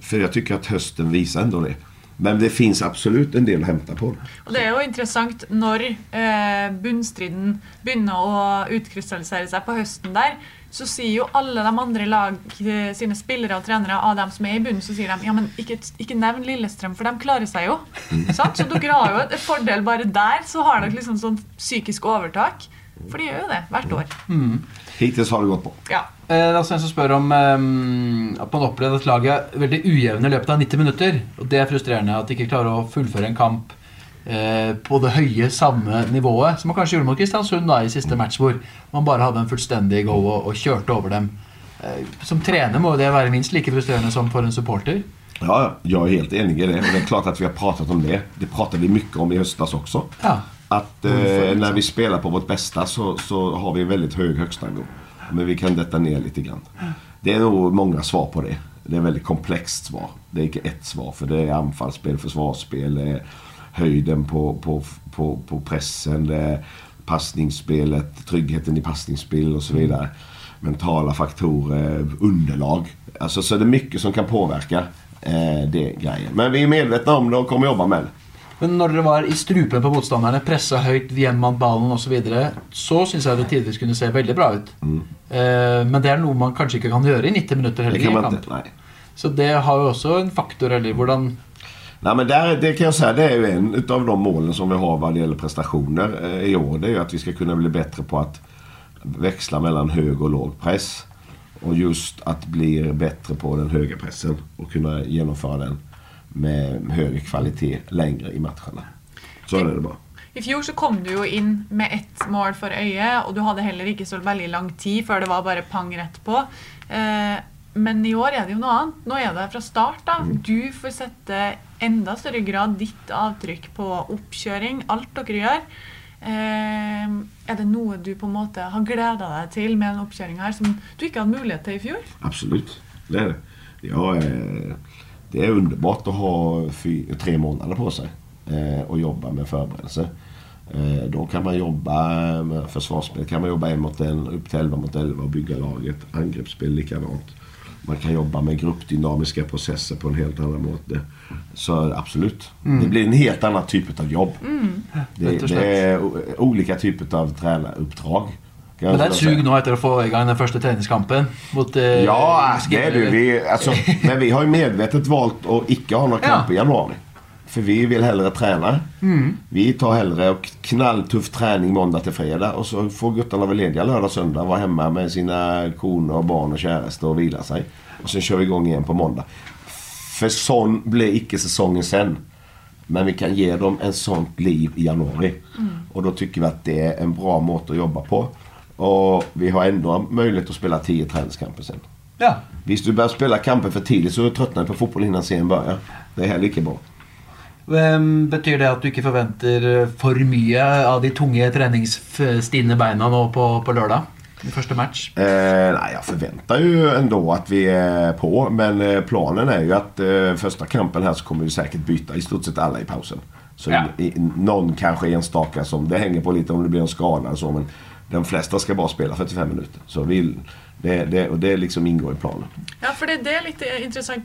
för jag tycker att hösten visar ändå det. Men det finns absolut en del att hämta på. Och det är ju intressant när eh, bundstriden börjar att utkristallisera sig på hösten där, så ser ju alla de andra lag sina spelare och tränare av dem som är i bunden, så säger de, ja men inte inte nämn Lillestrøm för de klarar sig ju. Mm. Sant? Så de har ju ett fördel bara där, så har de liksom sån psykisk övertag, för de gör ju det vart år. Mm. Hittills har det gått på. Ja. Eh, da skal jeg så spørre om eh, at man opplevde at laget veldig ujevne i løpet av nitti minutter, og det er frustrerende at de ikke klarer å fullføre en kamp eh, på det høye, samme nivået som man kanskje gjorde mot Kristiansund da, i siste match hvor man bare hadde en fullstendig go og, og kjørte over dem. Eh, som trener må det være minst like frustrerende som for en supporter. Ja, jag är helt enig i det, och det är klart att vi har pratat om det. Det pratade vi mycket om i höstas också. Ja. Att eh, när vi spelar på vårt bästa så, så har vi en väldigt hög högsta nivå. Men vi kan detta ner lite grann. Det är nog många svar på det. Det är ett väldigt komplext svar. Det är inte ett svar, för det är anfallsspel, försvarsspel, det är höjden på, på, på, på pressen, det är passningsspelet, tryggheten i passningsspel och så vidare. Mentala faktorer, underlag. Alltså, så det är mycket som kan påverka eh, det grejen. Men vi är medvetna om det och kommer jobba med det. Men när det var i strupen på motståndarna, pressa högt, jämnman bollen och så vidare, så syns jag att det tidvis kunde se väldigt bra ut. Mm. Men det är nog man kanske inte kan göra i nitti minuter heller i kamp. Så det har ju också en faktor eller hurdan. Nej, men där det kan jag säga, det är ju en utav de målen som vi har vad det gäller prestationer i år, det är ju att vi ska kunna bli bättre på att växla mellan hög och låg press, och just att bli bättre på den höga pressen och kunna genomföra den med högre kvalitet längre i matcherna. Så är det bara. I fjol så kom du ju in med ett mål för öje, och du hade heller inte så väldigt lång tid för det var bara pang rätt på. Eh, men i år är det ju något annat. Nu är det från start då. Mm. Du får sätta ända större grad ditt avtryck på uppkörning, allt och gör. Eh, är det något du på något sätt har glädda dig till med en uppkörning här som du inte hade möjlighet till i fjol? Absolut. Det är det. Jag är Det är underbart att ha fyra, tre månader på sig eh, och jobba med förberedelse. Eh, då kan man jobba med försvarsspel, kan man jobba en mot en, upp till elva mot elva och bygga laget. Angreppsspel likadant. Man kan jobba med gruppdynamiska processer på en helt annan måte. Så absolut, mm. det blir en helt annan typ av jobb. Mm. Det, det är olika typer av tränaruppdrag. Men det är sug nu efter att få igång den första träningskampen mot eh, ja, det är du. Vi, alltså, men vi har ju medvetet valt att inte ha några kamp ja. i januari. För vi vill hellre träna. Mm. Vi tar hellre och knalltuff träning måndag till fredag, och så får guttarna väl lediga lördag och söndag, vara hemma med sina koner och barn och käresta och vila sig. Och sen kör vi igång igen på måndag. För sån blir icke säsongen sen. Men vi kan ge dem en sånt liv i januari. Mm. Och då tycker vi att det är en bra måte att jobba på. Och vi har ändå möjlighet att spela tio träningskamper sen. Ja. Visst, du börjar spela kamper för tidigt så tröttnar du på fotboll innan sen börjar. Det är heller inte bra. Um, betyder det att du inte förväntar för mycket av de tunga träningsstinna benen nu på, på lördag? I första match? Uh, nej, jag förväntar ju ändå att vi är på. Men planen är ju att uh, första kampen här så kommer vi säkert byta i stort sett alla i pausen. Så ja. i, någon kanske enstaka som, det hänger på lite om det blir en skada eller så, men de flesta ska bara spela fyrtiofem minuter. Så vi, det, det, och det liksom ingår i planen. Ja, för det, det är lite intressant.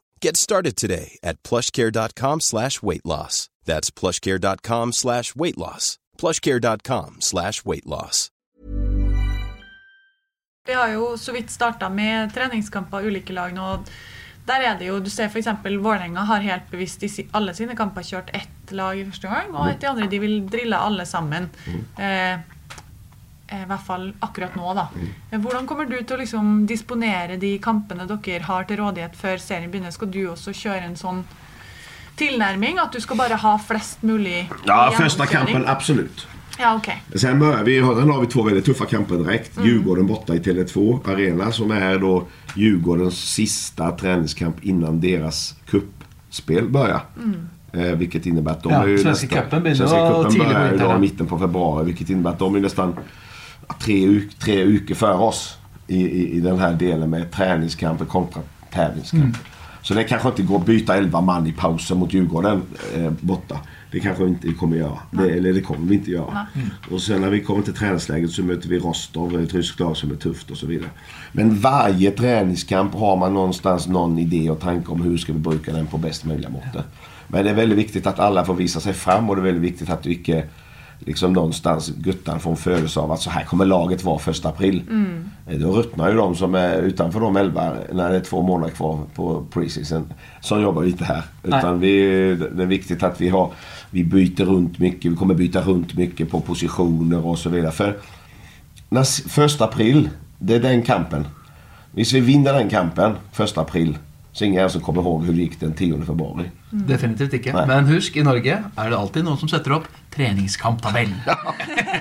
Get started today at plushcare.com slash weight loss. That's plushcare.com slash weight loss. plushcare.com slash weight loss. Vi har jo så vidt startet med treningskamper, ulike lag nå. Der er det jo, du ser for eksempel Vålinga har helt bevisst i alle sine kamper kjørt ett lag i første gang, og etter andre de vil drille alle sammen. Eh, I hvert fall akkurat nå da. Hvordan kommer du til å liksom disponere de kampene dere har til rådighet før serien begynner? Skal du også kjøre en sånn tillnärmning att du ska bara ha flest möjlig. Ja, första kampen absolut. Ja, okej. Okay. Sen börjar vi har den har vi två väldigt tuffa kamper direkt. Mm. Djurgården borta i Tele två Arena som är då Djurgårdens sista träningskamp innan deras kuppspel börjar. Mm. Eh, vilket innebär att de ja, är ju Svenska cupen börjar då i mitten på februari, vilket innebär att de är nästan tre, tre uker för oss i, i, i den här delen med träningskamper kontra tävlingskamper. Mm. Så det kanske inte går att byta elva man i pausen mot Djurgården eh, borta. Det kanske inte kommer göra. Det, eller det kommer vi inte göra. Mm. Och sen när vi kommer till träningsläget så möter vi Rostov eller Tyskland som är tufft och så vidare. Men varje träningskamp har man någonstans någon idé och tanke om hur ska vi bruka den på bäst möjliga måte. Men det är väldigt viktigt att alla får visa sig fram och det är väldigt viktigt att du inte liksom någonstans guttan från födelse av att så här kommer laget vara första april. Mm. Då ruttnar ju de som är utanför de elva när det är två månader kvar på preseason som jobbar inte här. Nej. Utan vi, det är viktigt att vi har vi byter runt mycket, vi kommer byta runt mycket på positioner och så vidare. För när första april, det är den kampen. Visst vi vinner den kampen första april. Så ingen som kommer ihåg hur det gick den tionde februari. Mm. Definitivt inte. Nej. Men husk, i Norge är det alltid någon som sätter upp träningskamptabell. Ja,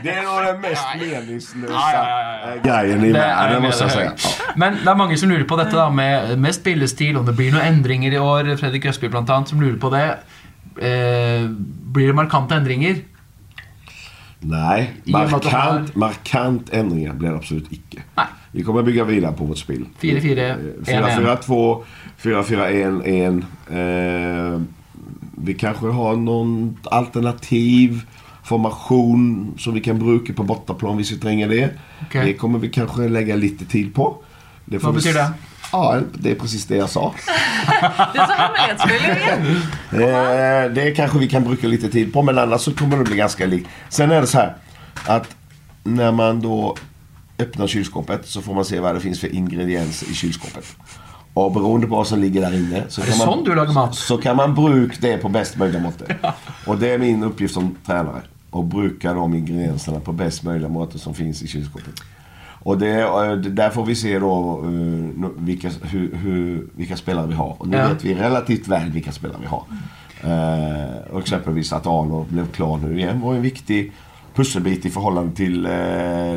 det är nog den mest meningslösa ja, ja, ja, ja. grejen i världen, måste jag säga. Men det är många som lurer på detta då, med, med spillestil, om det blir några ändringar i år. Fredrik Røsby bland annat som lurer på det. Eh, blir det markanta ändringar? Nej, markant, markant ändringar blir det absolut icke. Nej. Vi kommer bygga vidare på vårt spel. fyra fyra ett ett eh, vi kanske har någon alternativ formation som vi kan bruka på bortaplan vi sitter in i det. Okay. Det kommer vi kanske lägga lite tid på. Det får Vad vi... betyder det? Ja, det är precis det jag sa. Det är så hemlighetsfull igen. eh, det kanske vi kan bruka lite tid på, men annars så kommer det bli ganska likt. Sen är det så här att när man då öppnar kylskåpet så får man se vad det finns för ingredienser i kylskåpet. Och beroende på vad som ligger där inne så, kan man, du lagar mat? så kan man bruka det på bäst möjliga måte. Ja. Och det är min uppgift som tränare att bruka de ingredienserna på bäst möjliga måte som finns i kylskåpet. Och det, där får vi se då uh, vilka, hur, hur, vilka spelare vi har. Och nu ja. vet vi relativt väl vilka spelare vi har. Uh, exempelvis att Arnór blev klar nu igen var en viktig pusselbit i förhållande till eh,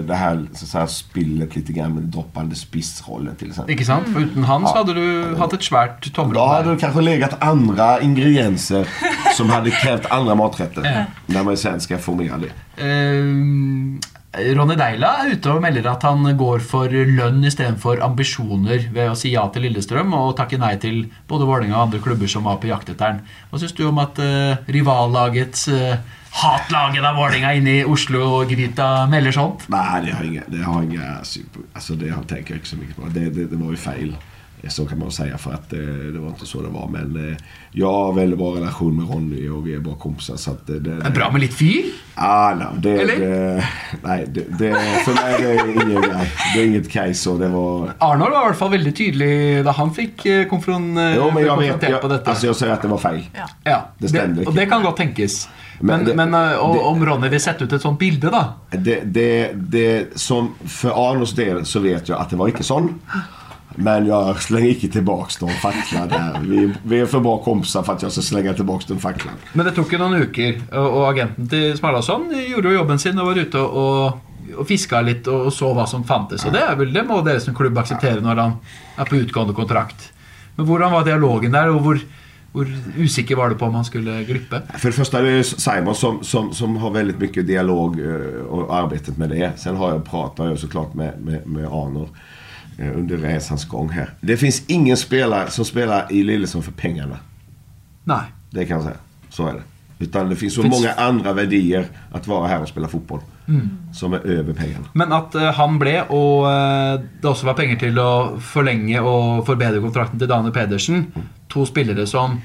det här, så här spillet lite grann med droppande spissrollen till exempel. Inte sant? För utan han så hade du ja. haft ett svärt tomrum. Ja, hade du kanske legat andra ingredienser som hade krävt andra maträtter när man sen ska formera det. Um, Ronny Deila är ute och melder att han går för lön istället för ambitioner ved att säga ja till Lillestrøm och tacka nej till både Vålinga och andra klubbar som var på jakt efter den. Vad syns du om att uh, rivallagets uh, hatlaget av Vålinga inne i Oslo och Grita melder sånt? Nej, det har inga, det har inga super, alltså det har tänkt jag inte så mycket på. Det, det, det var ju fel. Så kan man säga, för att eh, det var inte så det var. Men eh, jag har väldigt bra relation med Ronny och vi är bra kompisar, så att, det, det, bra med lite fyr? Ah, no, det, det, nej, det, det, för mig det är inget, nej, det är inget case. Och det var... Arnór var i alla fall väldigt tydlig när han fick eh, konfron- jo, men jag vet, jag, på detta. Alltså jag säger att det var fel. Ja, ja det stämde. Det, och det kan gott tänkas. Men, men, det, men och, det, om Ronny vill sätta ut ett sånt bild då? Det, det, det, som för Arnors del så vet jag att det var inte sån. Men jag slänger inte tillbaks de facklan där. Vi, vi är för bra kompisar för att jag ska slänga tillbaks den facklan. Men det tog ju någon uker, och, och agenten till Smárason gjorde jobben sin och var ute och, och fiskade lite och så vad som fanns. Och det är väl det må deras klubb acceptera när de är på utgående kontrakt. Men hur var dialogen där och hur hur usikker var det på om man skulle gripa? För det första är det Simon som, som, som har väldigt mycket dialog och arbetet med det. Sen har jag pratat såklart med, med, med Arnór under resans gång här. Det finns ingen spelare som spelar i Lillestrøm för pengarna. Nej. Det kan jag säga. Så är det. Utan det finns så finns... många andra värdier att vara här och spela fotboll mm. som är över pengarna. Men att uh, han blev och uh, det också var pengar till att förlänga och förbättra kontrakten till Daniel Pedersen. Mm. Två spelare som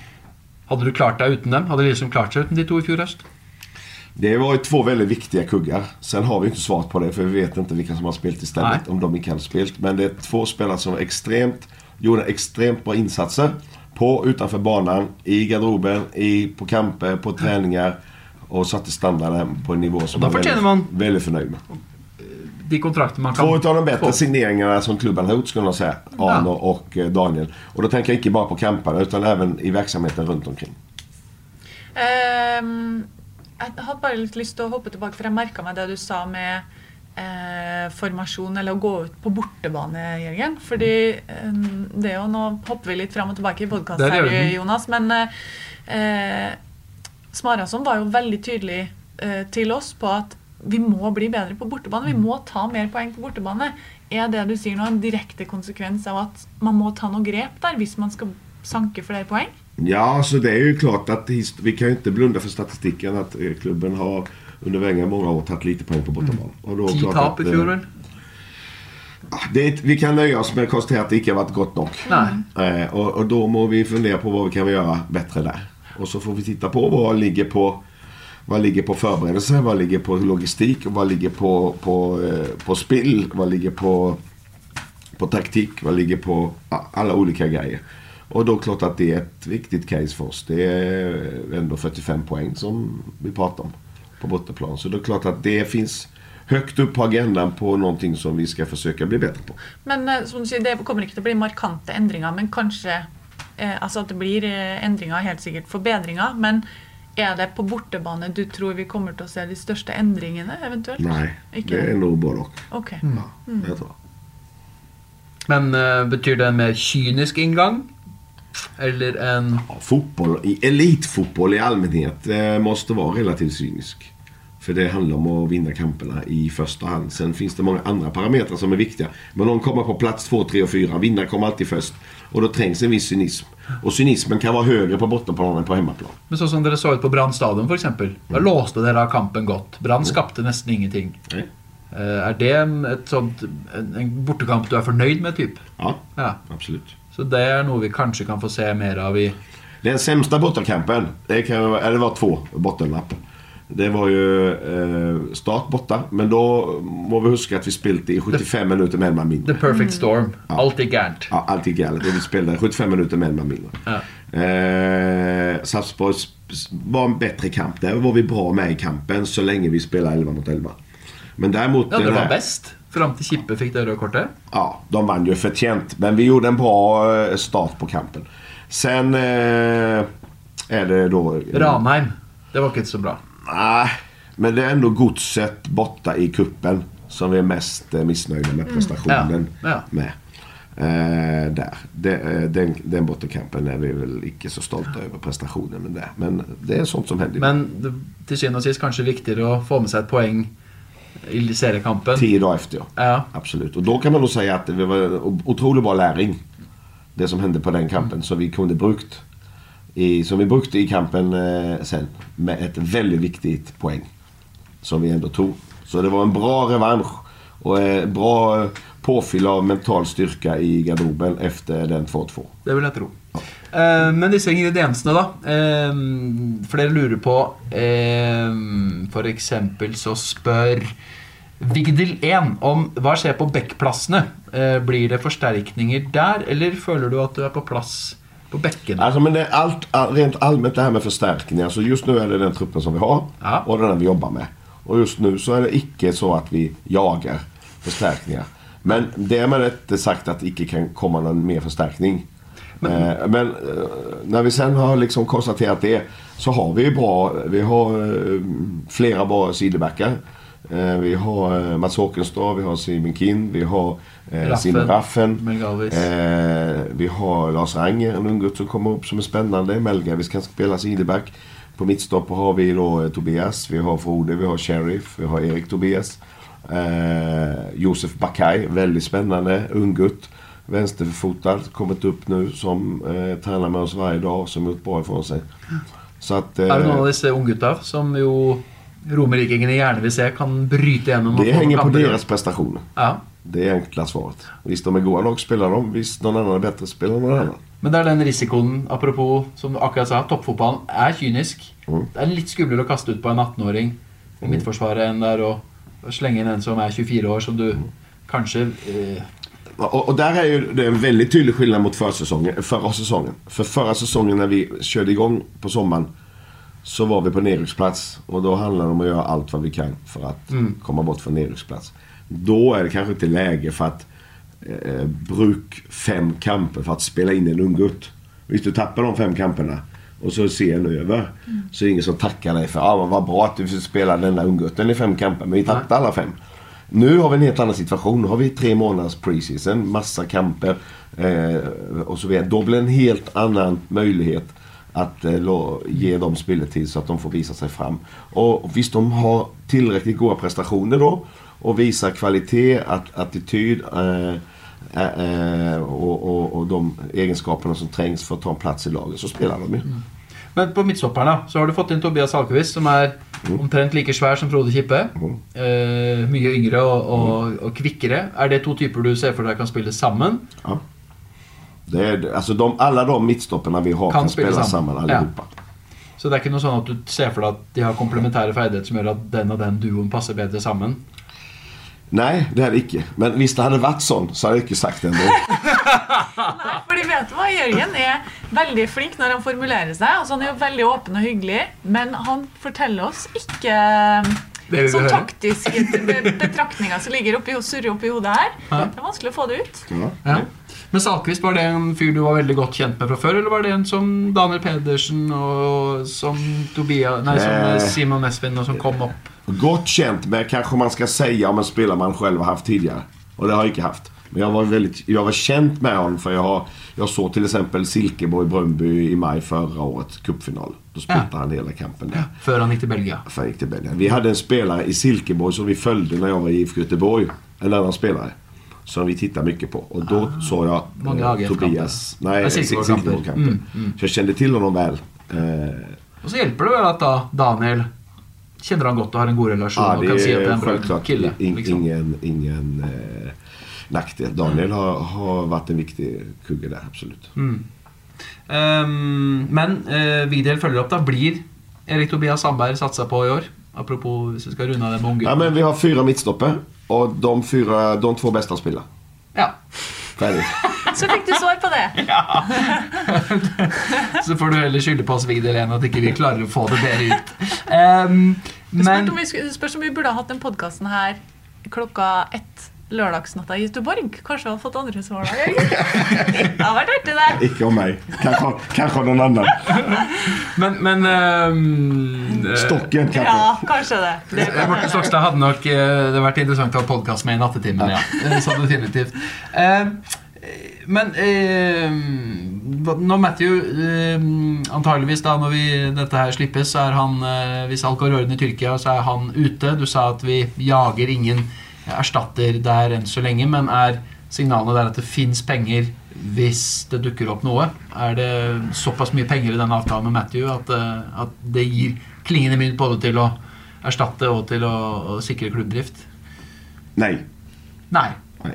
hade du klart dig utan dem? Hade Lillestrøm klart sig utan de två i fjol höst? Det var ju två väldigt viktiga kuggar. Sen har vi inte svarat på det, för vi vet inte vilka som har spelat istället. Nej. Om de inte har spelat. Men det är två spelare som extremt gjorde extremt bra insatser på utanför banan, i garderoben, i på kamper, på träningar och satte standarden på en nivå som man väldigt, man väldigt förnöjd med. De kontrakter man kan få. Två av de bättre få. Signeringarna som klubben har gjort, skulle jag säga, Arnór och Daniel. Och då tänker jag inte bara på kamparna utan även i verksamheten runt omkring. Um... Jag har bara lite lust att hoppa tillbaka, för jag märkade mig det du sa med eh, formation eller att gå ut på bortebane, Jørgen. För det är ju, nu hoppar vi lite fram och tillbaka i podcasten här, Jonas, men eh, Smárason var ju väldigt tydlig eh, till oss på att vi må bli bättre på bortebane, vi må ta mer poäng på bortebane. Är det du säger nu en direkt konsekvens av att man må ta något grepp där hvis man ska sanke för det poäng? Ja, så det är ju klart att vi kan ju inte blunda för statistiken att klubben har under Wenger många år tagit lite poäng på bortaplan. Och då klart att eh, det är, vi kan nöja oss med att konstatera att det inte har varit gott nog. Nej. Eh, och, och då må vi fundera på vad vi kan göra bättre där. Och så får vi titta på vad ligger på vad ligger på förberedelser, vad ligger på logistik, vad ligger på på eh, på spill, vad ligger på på taktik, vad ligger på alla olika grejer. Och då klart att det är ett viktigt case för oss. Det är ändå fyrtiofem poäng som vi pratar om på bortaplan. Så det är klart att det finns högt upp på agendan på någonting som vi ska försöka bli bättre på. Men som du säger, det kommer inte att bli markanta ändringar, men kanske eh, alltså att det blir ändringar, helt säkert förbättringar, men är det på bortebane du tror vi kommer att se de största ändringarna eventuellt? Nej, ikke? Det är nog bara dock. Okej. Okay. Ja, mm. jag tror. Men uh, betyder det en mer kynisk ingång? Eller en... Ja, fotboll, elitfotboll i allmänhet eh, måste vara relativt cynisk. För det handlar om att vinna kamperna i första hand. Sen finns det många andra parametrar som är viktiga. Men de kommer på plats två, tre och fyra. Vinnare kommer alltid först. Och då trängs en viss cynism. Och cynismen kan vara högre på bortaplan än på hemmaplan. Men så som det såg ut på Brand stadion för exempel. Där låste den här kampen gott. Brand skapte mm. nästan ingenting. Nej. Eh, är det en, ett sånt, en, en bortekamp du är förnöjd med typ? Ja, ja. Absolut. Så det är nog vi kanske kan få se mer av i... Den sämsta bottenkampen, det, kan, det var två bottenlapp. Det var ju eh, start borta, men då må vi huska att vi spelade i sjuttiofem the, minuter med en man mindre. The perfect storm, ja. Allt är gärnt. Ja, allt är gärnt. Vi spelade sjuttiofem minuter med en man mindre. Ja. Eh, Sarpsborg var en bättre kamp, där var vi bra med i kampen så länge vi spelade elva mot elva. Men däremot... Ja, det var här... bäst. Fram till Kippe fick det röda kortet. Ja, de vann ju förtjänt. Men vi gjorde en bra start på kampen. Sen eh, är det då... Ranheim, det var inte så bra. Nej, men det är ändå godset borta i kuppen som vi är mest missnöjda med prestationen mm. ja, ja. med. Eh, där. Den, den, den bortakampen är vi väl inte så stolta ja. över prestationen med där. Men det är sånt som händer. Men till syvende och sist kanske viktigare att få med sig ett poäng i seriekampen. Tio dagar efter, ja. ja. Absolut. Och då kan man nog säga att det var otroligt bra läring. Det som hände på den kampen mm. som vi kunde brukt i, som vi brukte i kampen eh, sen. Med ett väldigt viktigt poäng som vi ändå tog. Så det var en bra revansch och eh, bra påfyll av mental styrka i garderoben efter den två två. Det vill jag tro. Ja. Eh, men disse ingrediensene da. Eh, flere lurer på, eh, for eksempel så spør Vigdil en om hva skjer på bekkplassene. Eh, blir det forstärkningar där eller føler du att du är på plats på bäcken? Alltså men det är allt all, rent allmänt det här med förstärkningar. Så just nu är det den truppen som vi har ja. Och den vi jobbar med. Och just nu så är det inte så att vi jagar förstärkningar. Men det är med rätt sagt att inte kan komma någon mer förstärkning. Men, eh, men när vi sen har liksom konstaterat det så har vi bra vi har eh, flera bra sidebackar. Eh, vi har eh, Mats Håkenstad, vi har Simon Kinn, vi har eh, Simon Raffen, eh, vi har Lars Ranger, en ung gutt som kommer upp som är spännande, Melgavis kan spela sideback. På mittstopp har vi då eh, Tobias, vi har Frode, vi har Sheriff, vi har Erik Tobias, eh, Josef Bakay, väldigt spännande, ung gutt, vänsterfotad, kommit upp nu som eh, tränar med oss varje dag, som gjort bra ifrån sig. Så att, eh, är det någon av dessa ungguttar som ju romerikingen gärna vill se kan bryta igenom. Det hänger på deras prestationer. Ja. Det är enkla svaret. Visst de är goda lag spelar de, visst någon annan är bättre spelar någon annan. Men där den risken apropå som du akkurat sa, toppfotbollen är kynisk. Mm. Det är lite skummelt att kasta ut på en arton-åring i mm. mittförsvararen där och, och slänga in en som är tjugofyra år som du mm. kanske eh... och, och där är ju det är en väldigt tydlig skillnad mot försäsongen, förra säsongen. För förra säsongen när vi körde igång på sommaren så var vi på nedrycksplats och då handlar det om att göra allt vad vi kan för att mm. komma bort från nedrycksplats. Då är det kanske inte läge för att eh, bruk fem kamper för att spela in en unggutt. Visst du tappar de fem kamperna och så ser en över mm. så är det ingen som tackar dig för ah, vad bra att du spelade den där unggutten i fem kamper men vi tappade alla fem. Nu har vi en helt annan situation. Nu har vi tre månaders preseason, massa kamper eh, och så vidare. Då blir en helt annan möjlighet att ge dem spilletid så att de får visa sig fram. Och visst de har tillräckligt goda prestationer då och visar kvalitet, attityd eh, eh, och, och, och de egenskaperna som trängs för att ta en plats i laget så spelar de ju. Mm. Men på midtstopparna så har du fått in Tobias Halkovis som är mm. omtrent lika svär som Frode Kippe. Mm. Eh, mycket yngre och, och, mm. och kvickare. Är det två typer du ser för att de kan spela samman? Ja. Det är, alltså de, alla de mittstopparna vi har kan, kan spela, spela samman, samman allihopa. Ja. Så det är inte något sånt att du ser för att de har komplementära färdigheter som gör att den och den duon passar bättre samman? Nej, det är det inte. Men visst det hade varit sånt så hade jag inte sagt det ändå. Nej, för du vet vad, Jørgen är väldigt flink när han formulerar sig. Alltså han är ju väldigt öppen och hygglig. Men han fortäller oss inte som taktiska betraktningar som ligger uppe och surrar uppe i hodet här. Det är vanskligt att få det ut. Ja, ja. Men Salkvist, var det en fyr du var väldigt gott känt med från förr eller var det en som Daniel Pedersen och som Tobias, nej som Simon Esvin och som kom upp? Gott känt med kanske man ska säga om en spelare man själv har haft tidigare och det har jag inte haft. Men jag var väldigt jag var känt med honom för jag har jag såg till exempel Silkeborg i Brøndby i maj förra året cupfinal. Då spelade ja. Han hela kampen där. Ja, för han gick till Belgien. För han gick till Belgien. Vi hade en spelare i Silkeborg som vi följde när jag var i Göteborg, en annan spelare. Som vi tittar mycket på och då ah, såg jag eh, Tobias nej Silkeborg-kampen mm, mm. så jag kände till honom väl eh, och så hjälper det väl att da, Daniel känner han gott och har en god relation ah, och kan se att det är en bra kille liksom. ingen, ingen eh, nackdel Daniel mm. har, har varit en viktig kugge där absolut mm. um, men eh, vidare följer upp då blir Erik Tobias Sandberg satsa på i år apropå vi ska runda den många ja men vi har fyra mittstoppar och de fyra de två bästa spelar. Ja. Färdigt. Så fick du svar på det. Ja. Så får du heller skylda på oss vidare än att inte vi klarar att få det där ut. Um, men du spör som vi borde ha haft en podcasten här klockan ett lördagsnatta i Göteborg. Kanske har fått andra svar där. Ja, har varit ute där. Inte om mig. Kanske kanske någon annan. Men men um, Stocken kanske. Ja, kanske det. Det Martin Stockstad hade nog det varit intressant att ha podcast med i nattetimmen ja. Ja. Så definitivt. Uh, men eh uh, när Matthew uh, antagligen då när vi detta här slippes så är han uh, vis alkoröden i Turkiet så är han ute. Du sa att vi jagar ingen erstatter där än så länge men är signalen där att det finns pengar hvis det dukker upp något är det så pass mycket pengar i den avtalen med Matthew att att det ger klingande mynt både till att erstatte och till att säkra klubbdrift. Nej. Nej. Nej.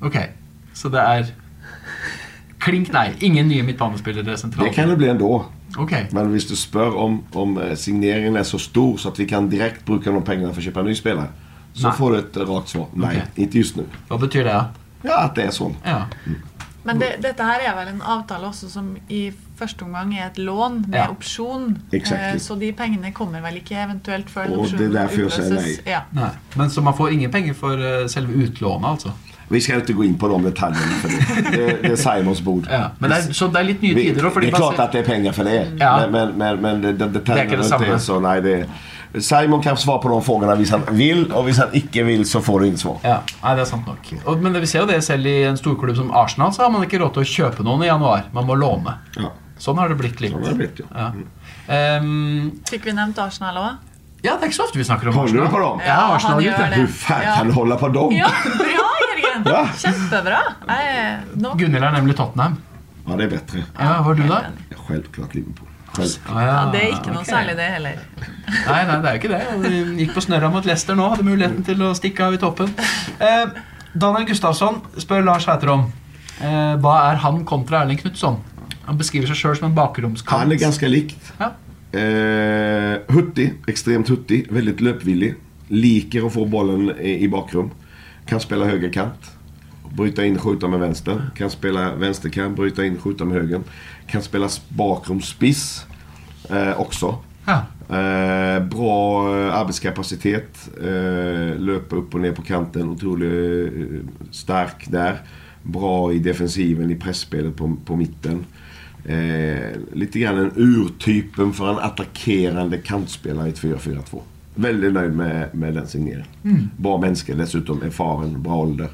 Okej, okay. Så det är klink nej, ingen ny mittbanespelare centralt. Det kan det bli ändå. Okay. Men om du spör om, om signeringen är så stor så att vi kan direkt bruka de pengarna för att köpa en ny spelare, så nej. Får du ett rakt svar. Nej, okay. Inte just nu. Vad betyder det? Ja, att det är så. Ja. Mm. Men det, detta här är väl en avtal också som i första omgång är ett lån med ja. Option. Exactly. Så de pengarna kommer väl inte eventuellt för en option. Och det är därför jag säger nej. Ja. Nej. Men så man får ingen pengar för själva utlån alltså? Vi ska inte gå in på de detaljerna för det. Det, det är Simons bord. Ja, men det är, så det är lite nya tider då för det. Det är klart att det är pengar för det. Ja. Men men men men detaljerna det är så nej det är, Simon kan svara på de frågorna hvis han vill och hvis han inte vill så får du inte svar. Ja, nej, det är sant nog. Och men det vi ser ju det själv i en stor klubb som Arsenal så har man inte råd att köpa någon i januari. Man måste låna. Ja. Sån har det blivit lite. Sån har det ja. Ehm um, fick vi nämnt Arsenal då? Ja, det är så ofta vi snackar om Arsenal. Håller du på dem? Ja, Arsenal gör det. Hur fan ja. Kan du hålla på dem? Ja, bra. Ja. Jättebra. Nej, no. Gunnel har nämligen Tottenham. Ja, det är bättre. Ja, var du då? Självklart Liverpool. Självklart. Ja, det är inte någon särlig det heller. Nej, nej, det är inte det. Vi gick på snurra mot Leicester nu, hade möjligheten till att sticka av i toppen. Eh, Daniel Gustafsson spör Lars Heiter om eh, vad är han kontra Erling Knutsson? Han beskriver sig själv som en bakrumskant. Han är ganska likt. Ja. Eh, hurtig, extremt hurtig, väldigt löpvillig, liker att få bollen i, i bakrum. Kan spela högerkant, bryta in, skjuta med vänster. Kan spela vänsterkant, bryta in, skjuta med höger. Kan spela bakrumspiss eh, också. Ja. Eh, bra arbetskapacitet. Eh, löper upp och ner på kanten. Otroligt eh, stark där. Bra i defensiven, i pressspelet på, på mitten. Eh, lite grann en urtypen för en attackerande kantspelare i ett fyra fyra två. Väldigt nöjd med, med den signeringen. Mm. Bra människa, dessutom erfaren, bra ålder.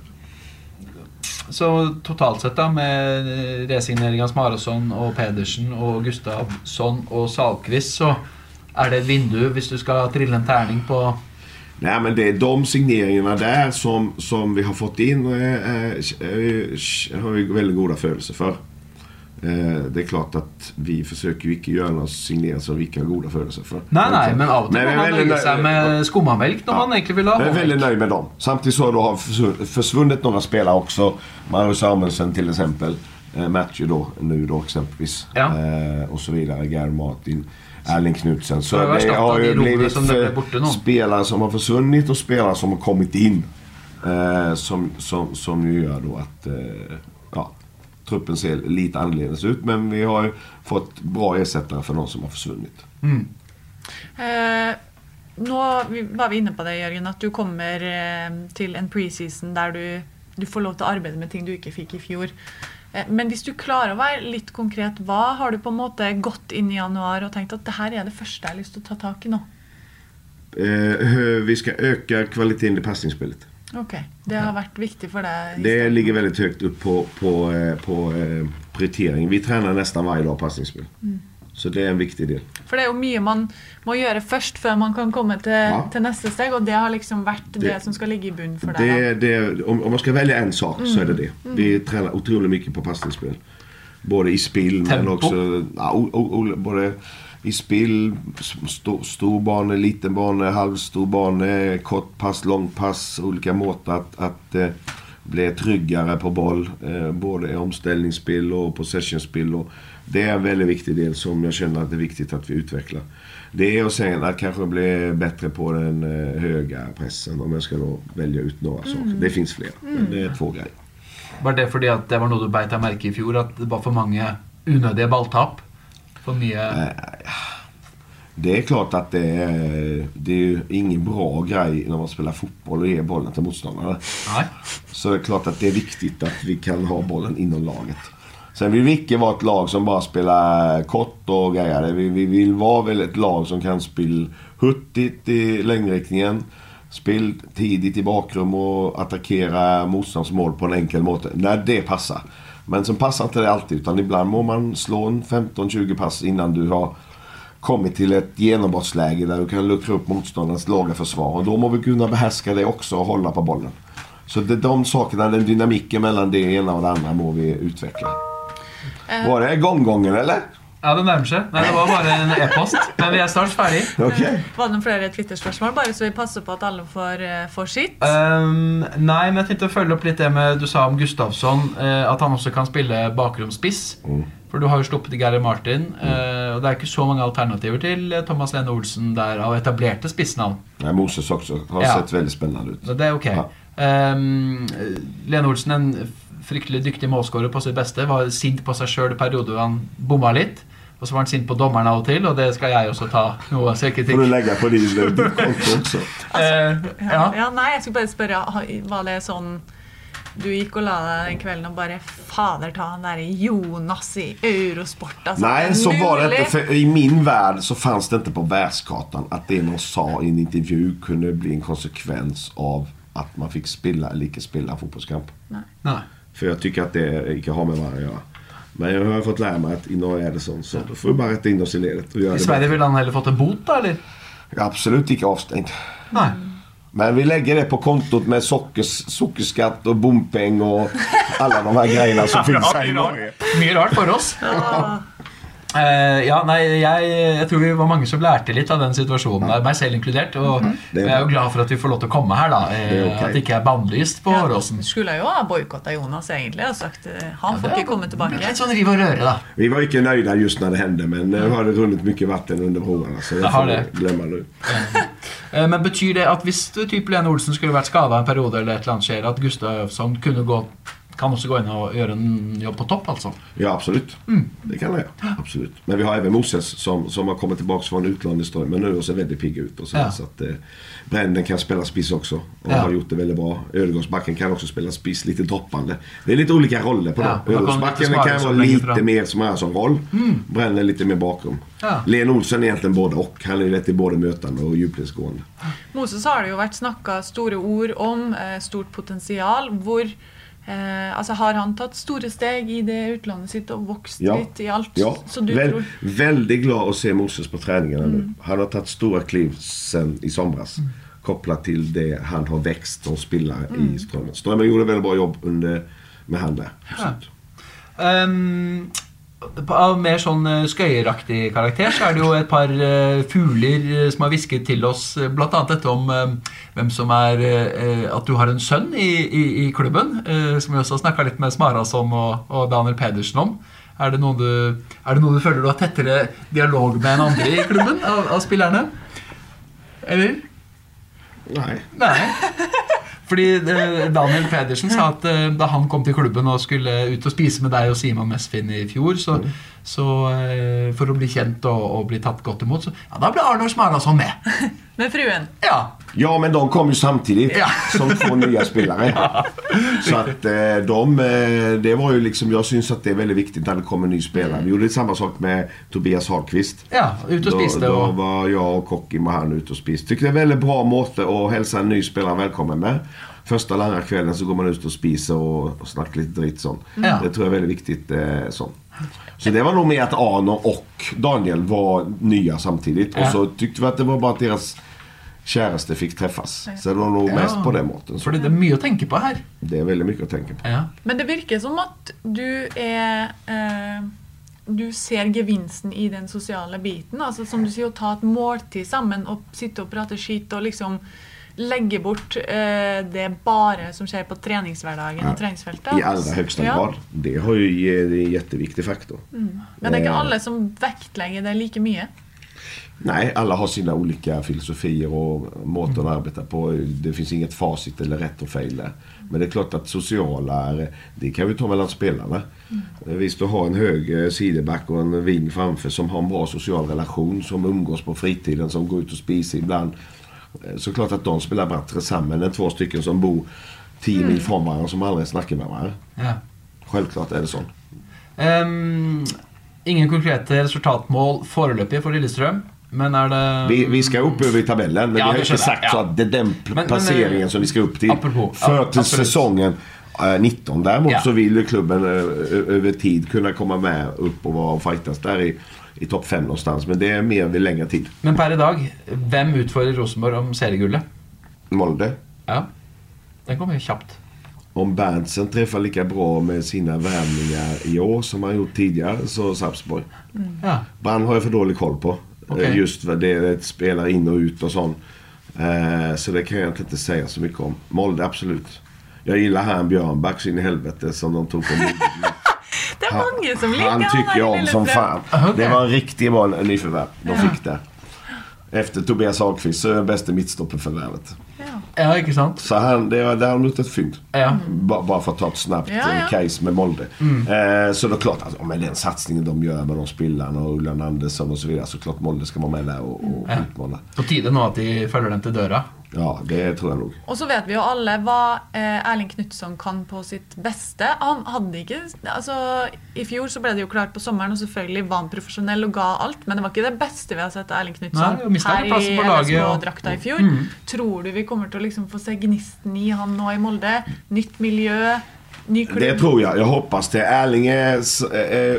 Så totalt sett då med resigneringen Smárason och Pedersen och Gustafsson och Salkvist så är det ett vindu hvis du ska trilla en tärning på. Nej, men det är de signeringarna där som, som vi har fått in eh, eh, har vi väldigt goda födelser för. Det är klart att vi försöker ju inte göra någon signering som vi inte har goda födelser för. Nej, nej, men av och till man har nöjt sig med skommanmälk när ja, man egentligen vill ha. Jag är väldigt nöjd med dem. Samtidigt så har försvunnit några spelare också. Magnus Samuelsen till exempel. Matthew då, nu då exempelvis. Ja. Eh, och så vidare. Gary Martin, Erling Knutsson. Så det, det har ju blivit som det spelare som har försvunnit och spelare som har kommit in. Eh, som, som, som ju gör då att... Eh, ja. Truppen ser lite annorlunda ut, men vi har fått bra ersättare för någon som har försvunnit. Mm. Eh, nu var vi inne på det, Jörgen, att du kommer eh, till en preseason där du, du får lov att arbeta med ting du inte fick i fjol. Eh, men hvis du klarar att vara lite konkret, vad har du på något sätt gått in i januari och tänkt att det här är det första jag måste ta tag i nu? Eh, vi ska öka kvaliteten i passningsspelet. Okej, okay. Det har varit viktigt för dig. Det ligger väldigt högt upp på, på, på eh, prioritering. Vi tränar nästan varje dag passningsspel. Mm. Så det är en viktig del. För det är ju mycket man måste göra först för man kan komma till, ja. Till nästa steg. Och det har liksom varit det, det som ska ligga i bund för dig. Det, det, om, om man ska välja en sak mm. så är det det. Mm. Vi tränar otroligt mycket på passningsspel. Både i spill men också... Ja, o, o, både i spill, st- stor bane, liten bane, halvstor bane, kort pass, lång pass, olika mått att, att eh, bli tryggare på boll, eh, både i omställningsspill och possessionspill. Och det är en väldigt viktig del som jag känner att det är viktigt att vi utvecklar. Det är och sen att kanske bli bättre på den eh, höga pressen om jag ska då välja ut några mm. saker. Det finns flera, mm. men det är två grejer. Var det för att det var något du bätade märke i fjol, att det var för många unödiga balltapp? Det är klart att det är, det är ju ingen bra grej när man spelar fotboll och ger bollen till motståndare. Nej. Så det är klart att det är viktigt att vi kan ha bollen inom laget. Sen vill vi inte vara ett lag som bara spelar kort och grejer. Vi, vi vill vara väl ett lag som kan spela hurtigt i längdriktningen, spela tidigt i bakrum och attackera motståndsmål på en enkel måte när det passar. Men som passar inte det alltid, utan ibland må man slå en femton tjugo pass innan du har kommit till ett genombrottsläge där du kan luckra upp motståndarens låga försvar. Och då må vi kunna behärska det också och hålla på bollen. Så det är de sakerna, den dynamiken mellan det ena och det andra må vi utveckla. Var det gånggången eller? Ja, det nærmer seg. Nei, det var bare en e-post. Men vi er snart ferdig. Okay. Var det noen flere Twitter-spørsmål? Bare så vi passer på at alle får, får sitt. Um, nei, men jeg tenkte å følge opp litt det med du sa om Gustafsson, at han også kan spille bakromspiss. Mm. For du har jo sluppet i Gary Martin, og det er ikke så mange alternativer til Thomas Lene Olsen der av etablerte spissnavn. Nei, Moses også har sett ja. Veldig spennende ut. Det er ok. Ja. Um, Lene Olsen, en fryktelig dyktig målskårer på sitt beste, var sint på seg selv i perioder han bommet litt. Og så var han sint på dommerne av og til, og det skal jeg også ta noe av selvkritikk. For du legger på din konto også. Altså, ja, ja, nei, jeg skulle bare spørre, var det sånn, du gikk og la deg den kvelden og bare, fader ta han der Jonas i Eurosport, altså. Nej, så var det inte för i min värld så fanns det inte på världskartan att det någon sa i en intervju kunde bli en konsekvens av att man fick spela eller inte spela fotbollskamp. Nej. Nej. För jag tycker att det inte har med varandra att göra. Men jag har fått lära mig att i Norge är det sånt så då får vi bara rätta in oss i ledet och göra det. I Sverige vill han heller fått en bot då eller? Absolut inte avstängt. Nej. Men vi lägger det på kontot med sockers, sockerskatt och bompeng och alla de här grejerna som finns här i Norge. Mycket rart för oss. Ja. Uh, ja, nei, jeg, jeg tror vi var mange som lærte litt av den situasjonen ja. Der, meg selv inkludert, og mm-hmm. jeg er jo glad for at vi får lov til å komme her da, eh, det okay. at det ikke er bandlyst på Åråsen. Ja, skulle jeg jo ha boykottet Jonas egentlig og sagt, han ja, får ikke komme tilbake. Det er litt sånn riv og røre da. Vi var ikke nøyda just når det hendte, men det har runnet mye vatten under broarna, så jeg det får det. Glemme det. uh, men betyr det at hvis typ Lene Olsen skulle vært skadet en periode eller et eller annet skjer, at Gustafsson kunne gå kan också gå in och göra en jobb på topp alltså. Ja, absolut. Mm. Det kan jag. Absolut. Men vi har även Moses som som har kommit tillbaka från utlandet ström men nu och ser väldigt pigg ut och så, ja. Så att eh, Brenden kan spela spiss också och ja. Har gjort det väldigt bra. Øregårdsbakken kan också spela spiss lite droppande. Det är lite olika roller på ja, dem. Øregårdsbakken kan vara lite mer Smárason roll. Mm. Brenden lite mer bakom. Ja. Lene Olsen är egentligen både och han är lite i både mötande och djupledsgående. Moses har det ju varit snacka stora ord om eh, stort potential, hvor Eh, alltså har han tagit stora steg i det utlandet sitt och vuxit ja, lite i allt ja. Så du Väl, tror väldigt glad att se Moses på träningarna mm. nu. Han har tagit stora kliv sen i somras mm. kopplat till det han har växt och spelare mm. i Strömmen. Strömmen gjorde väldigt bra jobb under med han där. Ja. Um, av mer sån skøyeraktig karaktär så är det ju ett par fugler som har viskat till oss bland annat ett om vem som är att du har en son i i i klubben som vi också snackar lite med Smárason och och Daniel Pedersen om. Är det någon du är det någon du följer du har tätare dialog med en andra i klubben av, av spelarna? Eller? Nej. Nej. Fordi Daniel Pedersen sa at da han kom til klubben og skulle ut og spise med deg og Simon Mesfin i fjor, så, så for å bli kjent og, og bli tatt godt imot, så ja, da ble Arnór Smárason med. Med fruen? Ja. Ja, men de kom ju samtidigt ja. Som två nya spelare. Ja. Så att de, det var ju liksom, jag syns att det är väldigt viktigt när det kommer en ny spelare. Vi gjorde samma sak med Tobias Halkovis. Ja, ut och spiste. Då, då var jag och Kokken med han ut och spiste. Tyckte det var väldigt bra måte att hälsa en ny spelare välkommen med. Första långa kvällen så går man ut och spiser och, och snackar lite dritt sånt. Ja. Det tror jag är väldigt viktigt eh, sånt. Så det var nog med att Arnór och Daniel var nya samtidigt. Ja. Och så tyckte vi att det var bara deras käraste fick träffas. Så det var nog ja. Mest på den måten. Så. För det är mycket att tänka på här. Det är väldigt mycket att tänka på. Ja. Men det verkar som att du är... Eh, du ser gevinsten i den sociala biten. Alltså som du säger, att ta ett måltid samman och sitta och prata skit och liksom... lägger bort eh, det bara som sker på träningsvardagen ja. Och träningsfältet. I allra högsta ja. Grad. Det har ju det är en jätteviktig faktor. Mm. Men det är inte alla som väktlägger det lika mycket. Nej, alla har sina olika filosofier och måter mm. att arbeta på. Det finns inget facit eller rätt och fel. Men det är klart att sociala, det kan vi ta mellan spelarna. Mm. Visst, du har en hög sideback och en ving framför som har en bra social relation, som umgås på fritiden, som går ut och spiser ibland. Såklart att de spelar bättre samman än två stycken som bor tio mm. mil från varandra som aldrig snackar med varandra. Ja. Självklart är det så. Um, ingen konkreta resultatmål förelöpigt för Lillestrøm, men är det vi, vi ska upp över i tabellen, men ja, vi har inte sagt ja. Så att det är den placeringen men, men, som vi ska upp till apropos, för ja, till absolut. Säsongen nitton däremot ja. Så vill klubben över tid kunna komma med upp och vara och fightas där i i topp fem någonstans, men det är mer vid längre tid. Men per idag, vem utför Rosenborg om seriegullet? Molde. Ja, den kommer ju knappt. om Berntsen träffar lika bra med sina värvningar i år som han gjort tidigare så Sarpsborg. Mm. Ja. Brand har jag för dålig koll på. Okay. Just vad det är ett spelare in och ut och sånt. Eh, så det kan jag inte säga så mycket om. Molde, absolut. Jag gillar han Björnback så in i helvete som de tog på Molde. Det var många som ligger. Han tycker jag om som fan. Okay. Det var en riktig bra nyförvärv de fick där. Efter Tobias Halkovis så är jag bästa mittstoppen för värvet. Ja, inte sant? Så han, det var där han luttat fint. Ja. B- bara för att ta ett snabbt ja, ja. case med Molde. Mm. Eh, så då klart, alltså, med den satsningen de gör med de spelarna och Ullan Andersson och så vidare, så klart Molde ska vara med där och, och mm. utmana. På tiden att de följer den till dörren. Ja, det tror jag nog. Och så vet vi ju alla vad eh, Erling Knutsson kan på sitt bästa. Han hade inte, alltså i fjol så blev det ju klart på sommaren och selvfølgelig var han professionell och gav allt, men det var inte det bästa vi har sett Erling Knutsson. Nej, här i Älvsborg och i fjol. Mm. Tror du vi kommer att liksom få se gnisten i han nu i Molde? Nytt miljö, ny klubb. Det tror jag. Jag hoppas det. Erling är,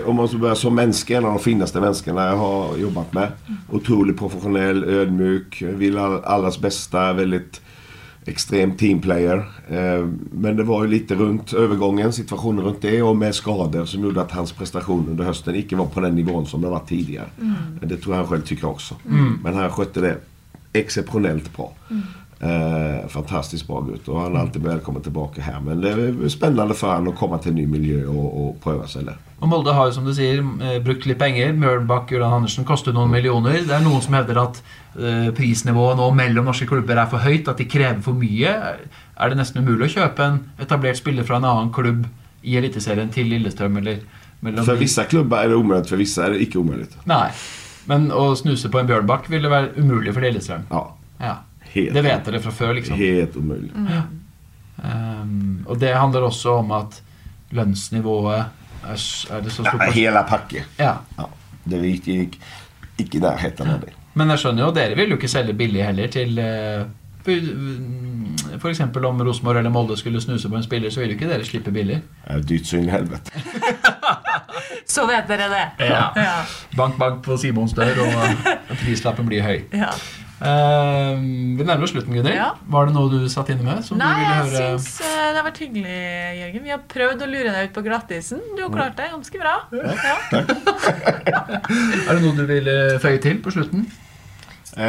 om man ska börja som människa, en av de finaste människorna jag har jobbat med. Otroligt professionell, ödmjuk, vill allas bästa, väldigt extrem teamplayer. Men det var ju lite runt övergången, situationen runt det och med skador som gjorde att hans prestation under hösten inte var på den nivån som den var tidigare. Mm. Det tror jag han själv tycker också. Mm. Men han skötte det exceptionellt bra. Mm. Eh, fantastiskt bra ut och han är alltid välkommen tillbaka här, men det är spännande för han att komma till en ny miljö och, och pröva sig där. Och Molde har ju som du säger brukt lite pengar. Mjölnbakk, Ullan Andersson kostar några miljoner. Det är någon som hävdar att eh, prisnivån nu mellan norska klubbar är för högt, att de kräver för mycket. Är det nästan omöjligt att köpa en etablerad spelare från en annan klubb i eliteserien till Lillestrøm eller mellan? För vissa klubbar är det omöjligt, för vissa är det inte omöjligt. Nej. Men att snusa på en Mjölnbakk ville vara omöjligt för Lillestrøm. Ja. Ja. Helt, det vet jag det från förr liksom. Helt omöjligt. Mm. Um, och det handlar också om att lönsnivån är, är det så stort. Ja, hela packet. Ja. Ja. Det gick gick inte där heter det. Men jag skönjer ju att det vill ju inte sälja billigt heller till uh, för exempel om Rosenborg eller Molde skulle snusa på en spelare så vill ju inte det slippa billigt. Ja, dyrt så in i helvete. Så vet det det. Ja. Ja. Bank bank på Simons dörr och prislappen blir hög. Ja. Uh, vi nærmer oss slutten, Gunnar. Ja. Var det noe du satt inne med? Som Nei, du ville høre? Jeg synes uh, det har vært hyggelig, Jørgen. Vi har prøvd å lure deg ut på glattisen. Du har klart deg ganske bra. Ja. Ja. Er det noe du vil føye til på slutten? Uh,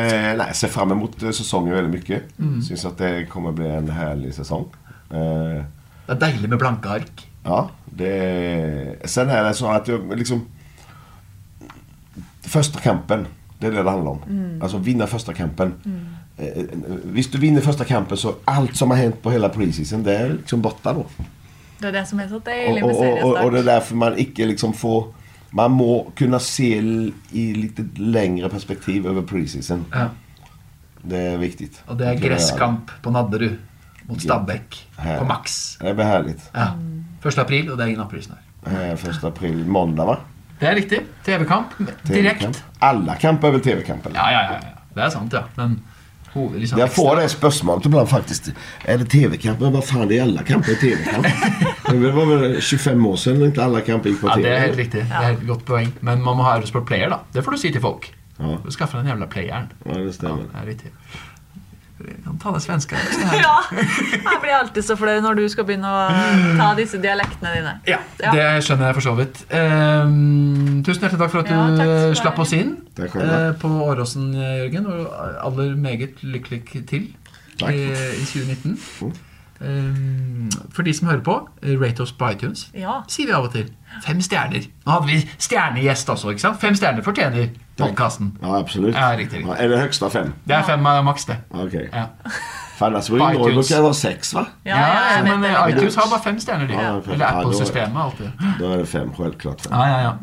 nei, jeg ser frem mot sesongen veldig mye. Mm. Synes at det kommer bli en herlig sesong. Uh, det er deilig med blanke ark. Ja, det... Sen er det sånn at jeg, liksom... Første kampen, det är det det handlar om. Mm. Alltså vinna första kampen. Mm. Eh, visst du vinner första kampen så allt som har hänt på hela preseason det är liksom borta då. Det är det som är så dejligt med seriestart. Och, och, och det är därför man inte liksom får man må kunna se i lite längre perspektiv över preseason. Ja. Det är viktigt. Och det är gräskamp på Nadderud mot Stabæk på Max. Det är härligt. Ja. första april och det är innan april snart. Eh, första april måndag va? Det är riktigt. T V-kamp direkt. T V-kamp. Alla kamper över T V-kampen. Ja, ja, ja, ja. Det är sant ja. Men oh, liksom jag får det spörsmålet ibland faktiskt. Är det T V-kampen? Vad fan det är alla kamper i T V-kamp. Det var väl tjugofem år sedan inte alla kamper gick på T V. Ja, det är helt riktigt. Ja. Det är ett gott poäng. Men man måste ha Eurosport Player då. Det får du se till folk. Ja. Du skaffar den jävla playern. Ja, det stämmer. Ja, det är riktigt. Han talar svenska. Ja, jag blir alltid så flöj när du ska börja ta dessa dialekterna dina. Ja, ja, det känner jag för så vitt. Ehm, tusen hjärtligt tack för att ja, du slapp oss in eh, på Åråsen, Jørgen, och aller meget lycklig till i, i tjugonitton. Mm. Ehm, för de som hör på, rate oss på iTunes. Ja. Säger vi av och till fem stjärnor. Nu hade vi stjärnegäst också, ikke sant? Fem stjärnor förtjänar podcasten. Ja, absolut. Ja, riktigt. Ja, är det högsta fem? Det är fem max det. Okej. Okay. Ja. Fan, alltså vi brukar ha sex va? Ja, ja, ja men, men iTunes, iTunes har bara fem stjärnor det. Ja, okay. Eller Apple-systemet ja, alltid. Då är det fem, självklart fem. Ja, ja,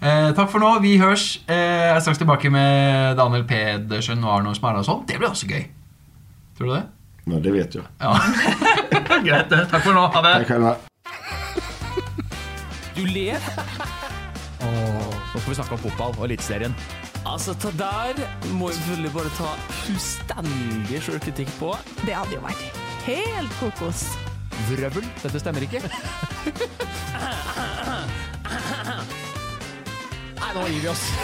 ja. Eh, tack för nu. Vi hörs. Eh, jag är strax tillbaka med Daniel Pedersen och Arnór Smárason. Det blir också gøy. Tror du det? Nej, det vet jag. Ja. Greit. Tack för nu. Ha det. Tack. Du ler. Åh, nå skal vi snakke om fotball og eliteserien. Altså, ta der må vi selvfølgelig bare ta fullstendig sjølkritikk på. Det hadde jo vært helt kokos. Vrøvel, dette stemmer ikke. Nei, nå gir vi oss.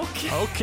Ok. Ok.